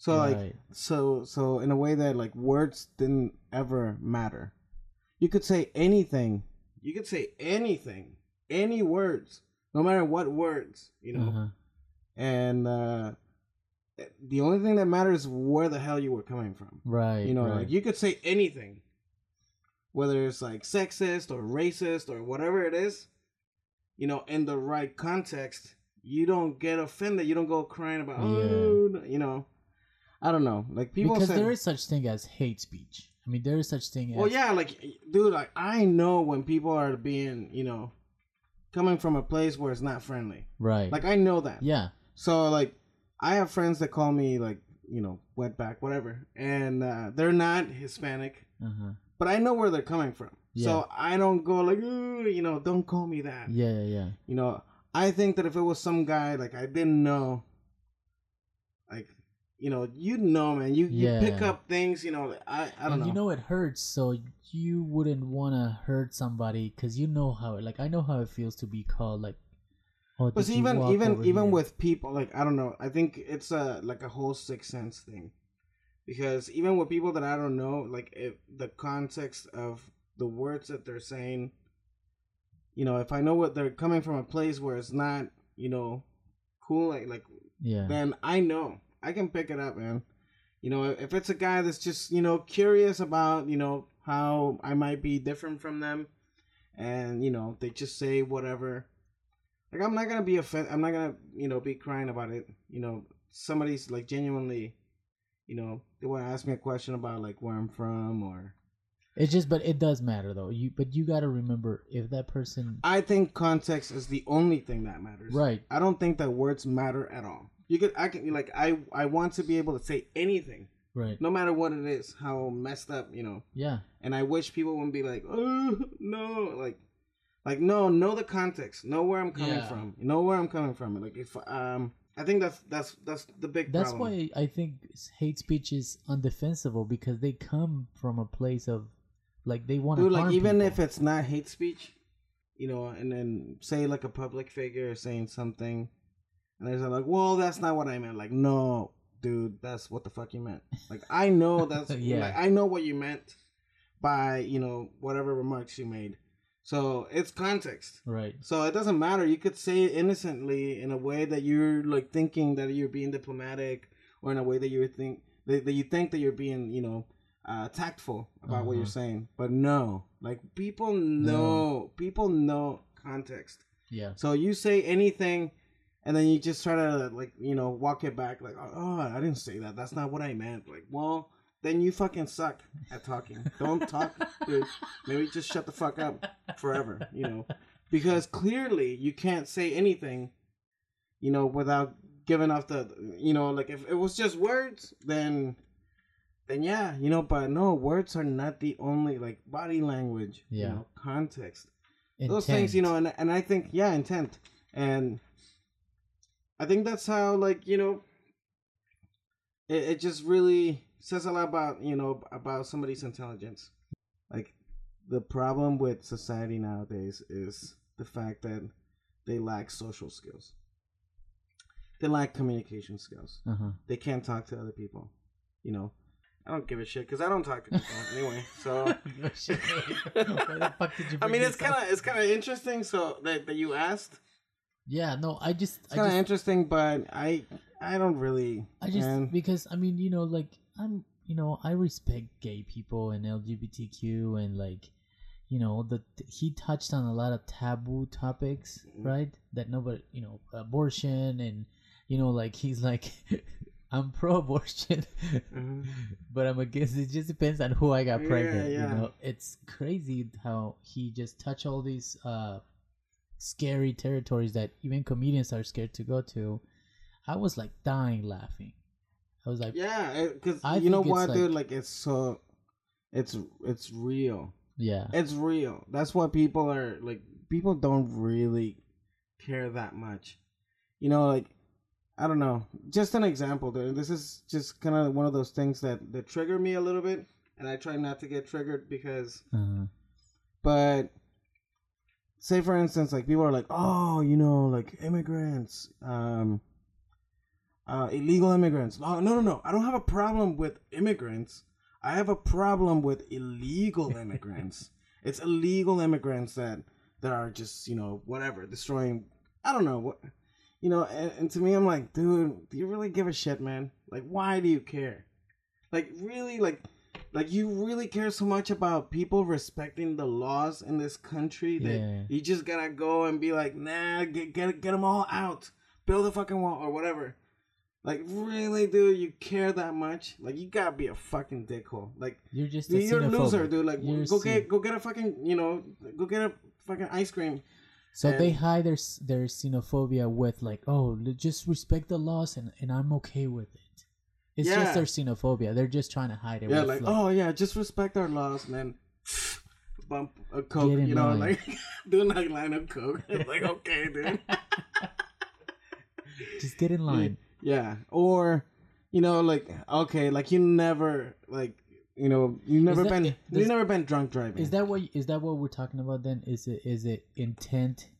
So so in a way that like words didn't ever matter. You could say anything. You could say anything, any words, no matter what words, you know. Uh-huh. And the only thing that matters is where the hell you were coming from. Right. You know, like you could say anything, whether it's like sexist or racist or whatever it is, you know, in the right context, you don't get offended. You don't go crying about, you know. I don't know, like people because there is such thing as hate speech. I mean, there is such thing. Well, yeah, like, dude, like I know when people are being, you know, coming from a place where it's not friendly, right? Like I know that. Yeah. So like, I have friends that call me like, you know, wetback, whatever, and they're not Hispanic, but I know where they're coming from. Yeah. So I don't go like, you know, don't call me that. Yeah. You know, I think that if it was some guy like I didn't know, like. You know, man, you pick up things, you know, I don't know. You know it hurts, so you wouldn't want to hurt somebody because you know how, like, I know how it feels to be called, like, oh, but even with people, like, I don't know, I think it's a whole sixth sense thing. Because even with people that I don't know, like, if the context of the words that they're saying, you know, if I know what they're coming from a place where it's not, you know, cool, then I know. I can pick it up, man. You know, if it's a guy that's just, you know, curious about, you know, how I might be different from them and, you know, they just say whatever. Like, I'm not going to be offended. I'm not going to, you know, be crying about it. You know, somebody's, like, genuinely, you know, they want to ask me a question about, like, where I'm from or... It's just, but it does matter, though. But you got to remember, if that person... I think context is the only thing that matters. Right. I don't think that words matter at all. I want to be able to say anything, right? No matter what it is, how messed up, you know. Yeah. And I wish people wouldn't be like, oh no, know the context, know where I'm coming from, like if I think that's the big problem. That's why I think hate speech is undefensible, because they come from a place of like they want to harm even people. If it's not hate speech, you know, and then say like a public figure saying something, and they're like, well, that's not what I meant. Like, no, dude, that's what the fuck you meant. Like, I know that's yeah. Like, I know what you meant by, you know, whatever remarks you made. So it's context, right? So it doesn't matter. You could say it innocently in a way that you're like thinking that you're being diplomatic, or in a way that you think that you think that you're being, you know, tactful about what you're saying. But no, like people know context. Yeah. So you say anything, and then you just try to like, you know, walk it back. Like, oh, I didn't say that. That's not what I meant. Like, well. Then you fucking suck at talking. Don't talk, dude. Maybe just shut the fuck up forever, you know. Because clearly you can't say anything, you know, without giving off the, you know, like if it was just words, then yeah, you know. But no, words are not the only, like, body language, you know, context. Intent. Those things, you know, and I think, yeah, intent. And I think that's how, like, you know, it just really... says a lot about, you know, about somebody's intelligence. Like, the problem with society nowadays is the fact that they lack social skills. They lack communication skills. They can't talk to other people. You know, I don't give a shit because I don't talk to people anyway. So, I mean, it's kind of interesting. So that you asked. Yeah, no, it's kind of interesting, but I don't really. Because I mean, you know, like. I respect gay people and LGBTQ and, like, you know, he touched on a lot of taboo topics, right? That nobody, you know, abortion and, you know, like, he's like, I'm pro-abortion, but I'm against it. It just depends on who I got pregnant, you know? It's crazy how he just touched all these scary territories that even comedians are scared to go to. I was, like, dying laughing. I was like, yeah, because you know what, dude? Like, it's so, it's real. Yeah, it's real. That's why people are like, people don't really care that much. You know, like, I don't know. Just an example, dude. This is just kind of one of those things that trigger me a little bit, and I try not to get triggered because. But say, for instance, like people are like, oh, you know, like immigrants, illegal immigrants. Oh, no. I don't have a problem with immigrants. I have a problem with illegal immigrants. It's illegal immigrants that are just, you know, whatever, destroying, I don't know what, you know, and to me, I'm like, dude, do you really give a shit, man? Like, why do you care? Like, really, like you really care so much about people respecting the laws in this country that you just gotta go and be like, nah, get them all out, build a fucking wall or whatever. Like, really, dude, you care that much? Like, you gotta be a fucking dickhole. Like, you're a loser, dude. Like, go get a fucking, you know, go get a fucking ice cream. So they hide their xenophobia with, like, oh, just respect the laws and I'm okay with it. It's just their xenophobia. They're just trying to hide it. Yeah, with, like, oh, yeah, just respect our laws, man. Bump a Coke, you know, line. Like, do not line up Coke. Like, okay, dude. Just get in line. Yeah, or, you know, like, okay, like, you never, like, you know, you've never been drunk driving. Is that what we're talking about then? Is it intent?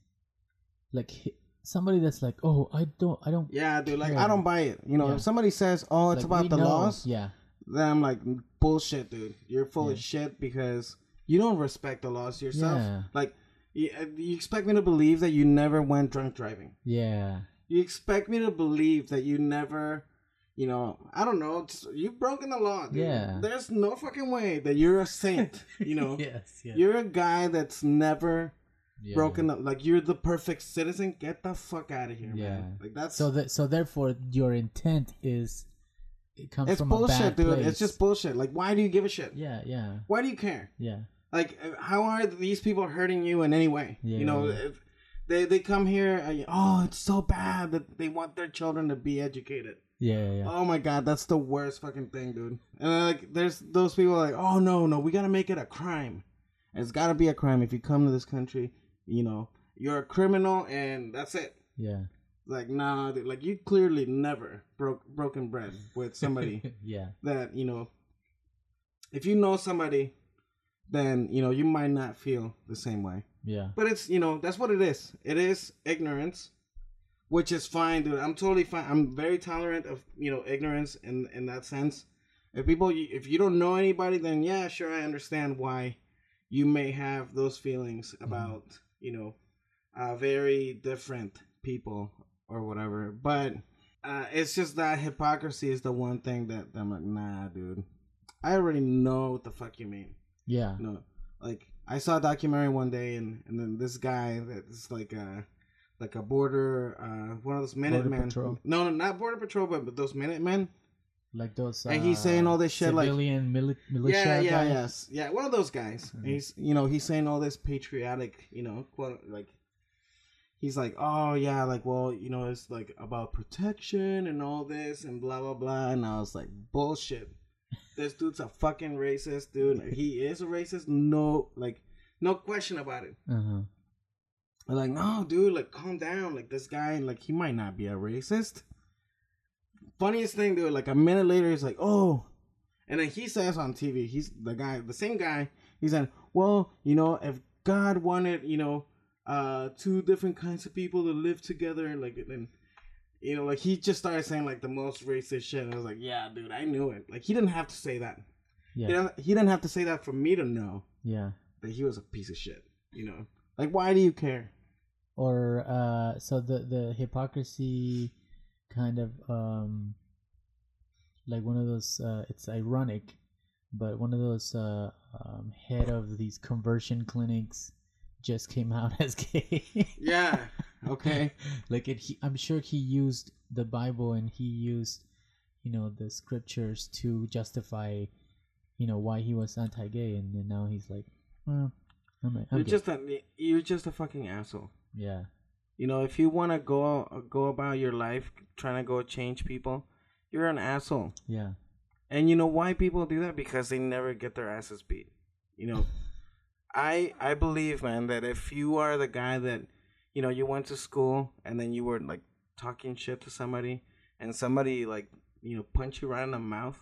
Like, somebody that's like, oh, I don't. Yeah, dude, like, care. I don't buy it. You know, if somebody says, oh, it's like, about the laws. Yeah. Then I'm like, bullshit, dude. You're full of shit because you don't respect the laws yourself. Yeah. Like, you expect me to believe that you never went drunk driving. Yeah. You expect me to believe that you never, you know, I don't know, you've broken the law, dude. Yeah. There's no fucking way that you're a saint, you know. Yes, yeah. You're a guy that's never broken up. Like, you're the perfect citizen. Get the fuck out of here, man. Like, that's... So therefore, your intent is, it comes from bullshit, a bad dude. Place. It's just bullshit. Like, why do you give a shit? Yeah. Why do you care? Yeah. Like, how are these people hurting you in any way? Yeah. You know, if, They come here, and, oh, it's so bad that they want their children to be educated. Yeah. Oh, my God, that's the worst fucking thing, dude. And, like, there's those people like, oh, no, we got to make it a crime. It's got to be a crime. If you come to this country, you know, you're a criminal and that's it. Yeah. Like, nah, dude, like, you clearly never broken bread with somebody. Yeah. That, you know, if you know somebody, then, you know, you might not feel the same way. Yeah. But it's, you know, that's what it is. It is ignorance, which is fine, dude. I'm totally fine. I'm very tolerant of, you know, ignorance in that sense. If you don't know anybody, then, yeah, sure, I understand why you may have those feelings about, you know, very different people. Or whatever, but it's just that hypocrisy is the one thing that I'm like, nah, dude. I already know what the fuck you mean. Yeah. You know, like, I saw a documentary one day, and then this guy that's like a border, one of those Minutemen. No, not Border Patrol, but those Minutemen. Like those. And he's saying all this shit, civilian like militia. Yeah, guys. Yes, yeah. One of those guys. Mm-hmm. And he's saying all this patriotic, you know, quote, like. He's like, oh, yeah, like, well, you know, it's, like, about protection and all this and blah, blah, blah. And I was like, bullshit. This dude's a fucking racist, dude. Like, he is a racist. No, like, no question about it. Uh-huh. I'm like, no, dude, like, calm down. Like, this guy, like, he might not be a racist. Funniest thing, dude, like, a minute later, he's like, oh. And then he says on TV, the same guy, he's like, well, you know, if God wanted, you know, two different kinds of people to live together, like, and you know, like, he just started saying like the most racist shit, and I was like, yeah, dude, I knew it. Like, he didn't have to say that. Yeah. He didn't have to say that for me to know. Yeah. That he was a piece of shit. You know, like, why do you care? Or so the hypocrisy, kind of like one of those. It's ironic, but one of those head of these conversion clinics. Just came out as gay. Yeah. Okay. Like I'm sure he used the Bible and he used, you know, the scriptures to justify, you know, why he was anti-gay, and then now he's like, well, I'm gay. You're just a fucking asshole. Yeah. You know, if you want to go about your life trying to go change people, you're an asshole. Yeah. And you know why people do that? Because they never get their asses beat. You know. I believe, man, that if you are the guy that, you know, you went to school and then you were, like, talking shit to somebody and somebody, like, you know, punched you right in the mouth,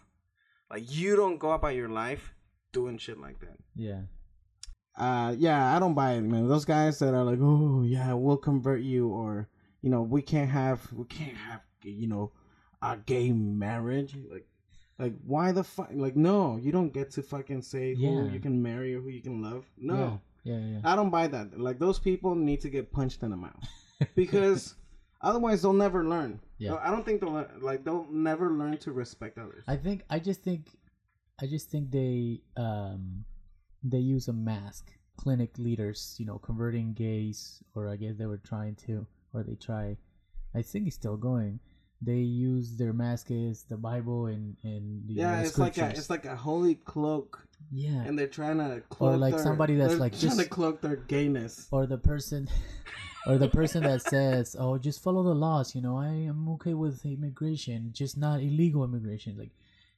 like, you don't go about your life doing shit like that. Yeah. Yeah, I don't buy it, man. Those guys that are like, oh, yeah, we'll convert you, or, you know, we can't have, you know, a gay marriage, like, why the fuck? Like, no, you don't get to fucking say who you can marry or who you can love. No. Yeah. I don't buy that. Like, those people need to get punched in the mouth. Because otherwise they'll never learn. Yeah. I don't think they'll never learn to respect others. I just think they use a mask. Clinic leaders, you know, converting gays, or I guess they were trying to, or they try. I think it's still going. They use their mask as the Bible and the scriptures. It's like a holy cloak. Yeah, and they're trying to cloak to cloak their gayness. Or the person, that says, "Oh, just follow the laws." You know, I am okay with immigration, just not illegal immigration. Like,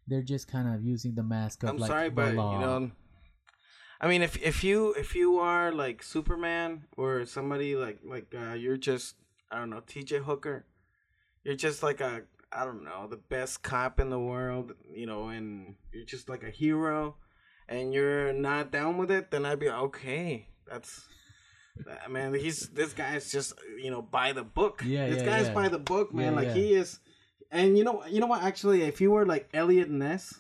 they're just kind of using the mask of the law. You know, I mean, if you are like Superman or somebody like you're just, I don't know, T.J. Hooker. You're just like a, I don't know, the best cop in the world, you know, and you're just like a hero, and you're not down with it, then I'd be okay. Man, this guy's just, you know, by the book. Yeah, this guy's by the book, man. Yeah, like he is, and you know what? Actually, if you were like Elliot Ness,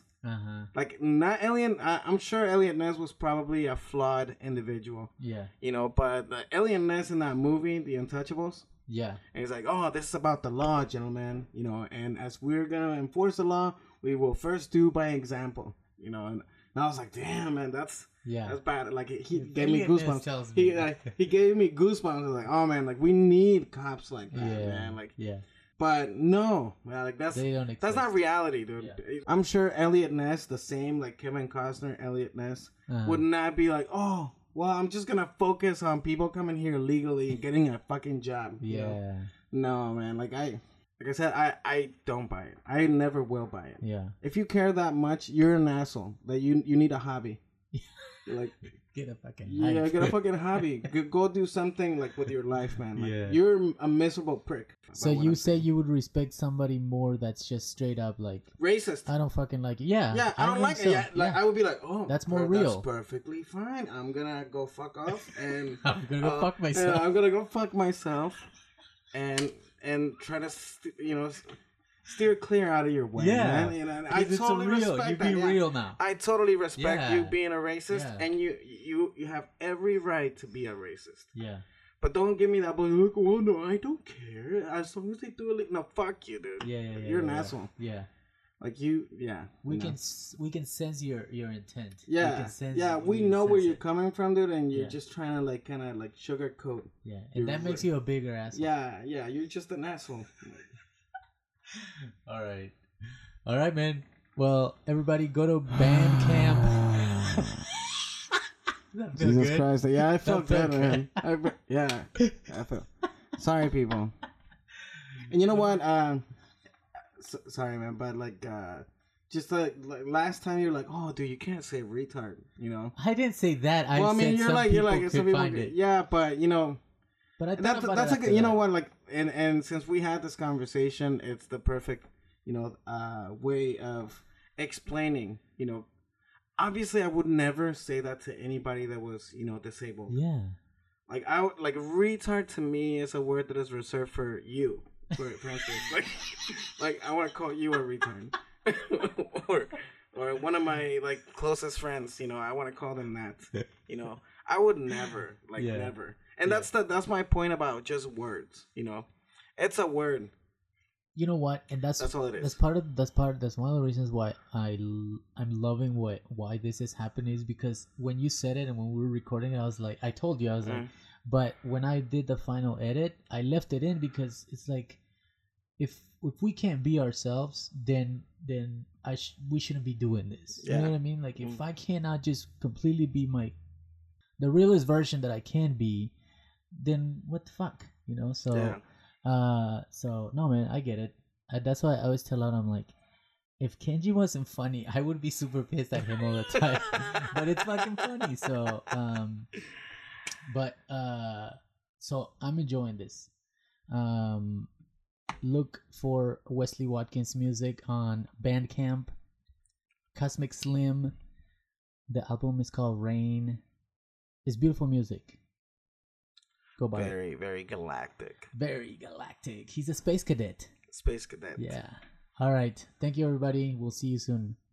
like not Elliot, I'm sure Elliot Ness was probably a flawed individual. Yeah, you know, but Elliot Ness in that movie, The Untouchables. Yeah. And he's like, oh, this is about the law, gentlemen. You know, and as we're going to enforce the law, we will first do by example. You know, and I was like, damn, man, that's bad. Like, he gave me goosebumps. He gave me goosebumps. I was like, oh, man, like, we need cops like that, man. Like, yeah. But no, man, like, that's not reality, dude. Yeah. I'm sure Elliot Ness, the same, like Kevin Costner, Elliot Ness, would not be like, oh, well, I'm just going to focus on people coming here legally and getting a fucking job. Yeah. Know? No, man. Like I said, I don't buy it. I never will buy it. Yeah. If you care that much, you're an asshole. Like, you need a hobby. Like, Get a fucking hobby. Yeah, get a fucking hobby. Go do something like with your life, man. Like, yeah. You're a miserable prick. So you say you would respect somebody more that's just straight up like racist. I don't fucking like it. Yeah. Yeah, I don't like it. Yeah, like I would be like, oh, that's more real. That's perfectly fine. I'm gonna go fuck off and I'm gonna go fuck myself. I'm gonna go fuck myself and try to steer clear out of your way, man. You know, I totally respect you that. Be real now. I totally respect you being a racist, and you have every right to be a racist. Yeah. But don't give me that bullshit. Oh no, I don't care as long as they do it. No, fuck you, dude. You're an asshole. Yeah. Like you, We can sense your intent. Yeah. We can sense we know where you're coming from, dude, and you're just trying to like kind of like sugarcoat. Yeah, and that makes you a bigger asshole. Yeah, you're just an asshole. All right, man. Well, everybody go to Bandcamp. Jesus Christ. Yeah, I felt good, man. I felt. Sorry, people. And you know what? Sorry, man, but like, just like last time you were like, oh, dude, you can't say retard, you know? I didn't say that. Well, I mean, said you're like, some people find it. Yeah, but, you know. But I think that's like, you know what, like, and since we had this conversation, it's the perfect, way of explaining, obviously I would never say that to anybody that was, disabled. Yeah. Like retard to me is a word that is reserved for you, for instance. like I want to call you a retard or one of my like closest friends, I want to call them that, I would never, never. And that's my point about just words, it's a word. You know what? And that's all it is. That's one of the reasons why I'm loving why this is happening is because when you said it and when we were recording it, I was like, I told you, I was like, but when I did the final edit, I left it in because it's like, if we can't be ourselves, then we shouldn't be doing this. Yeah. You know what I mean? Like if I cannot just completely be the realest version that I can be, then what the fuck, so so no, man, I get it. That's why I always tell out, I'm like, if Kenji wasn't funny, I would be super pissed at him all the time. But it's fucking funny, so so I'm enjoying this. Look for Wesley Watkins music on Bandcamp. Cosmic Slim, the album is called Rain. It's beautiful music. Go buy it. Very, very galactic. Very galactic. He's a space cadet. Yeah. All right. Thank you, everybody. We'll see you soon.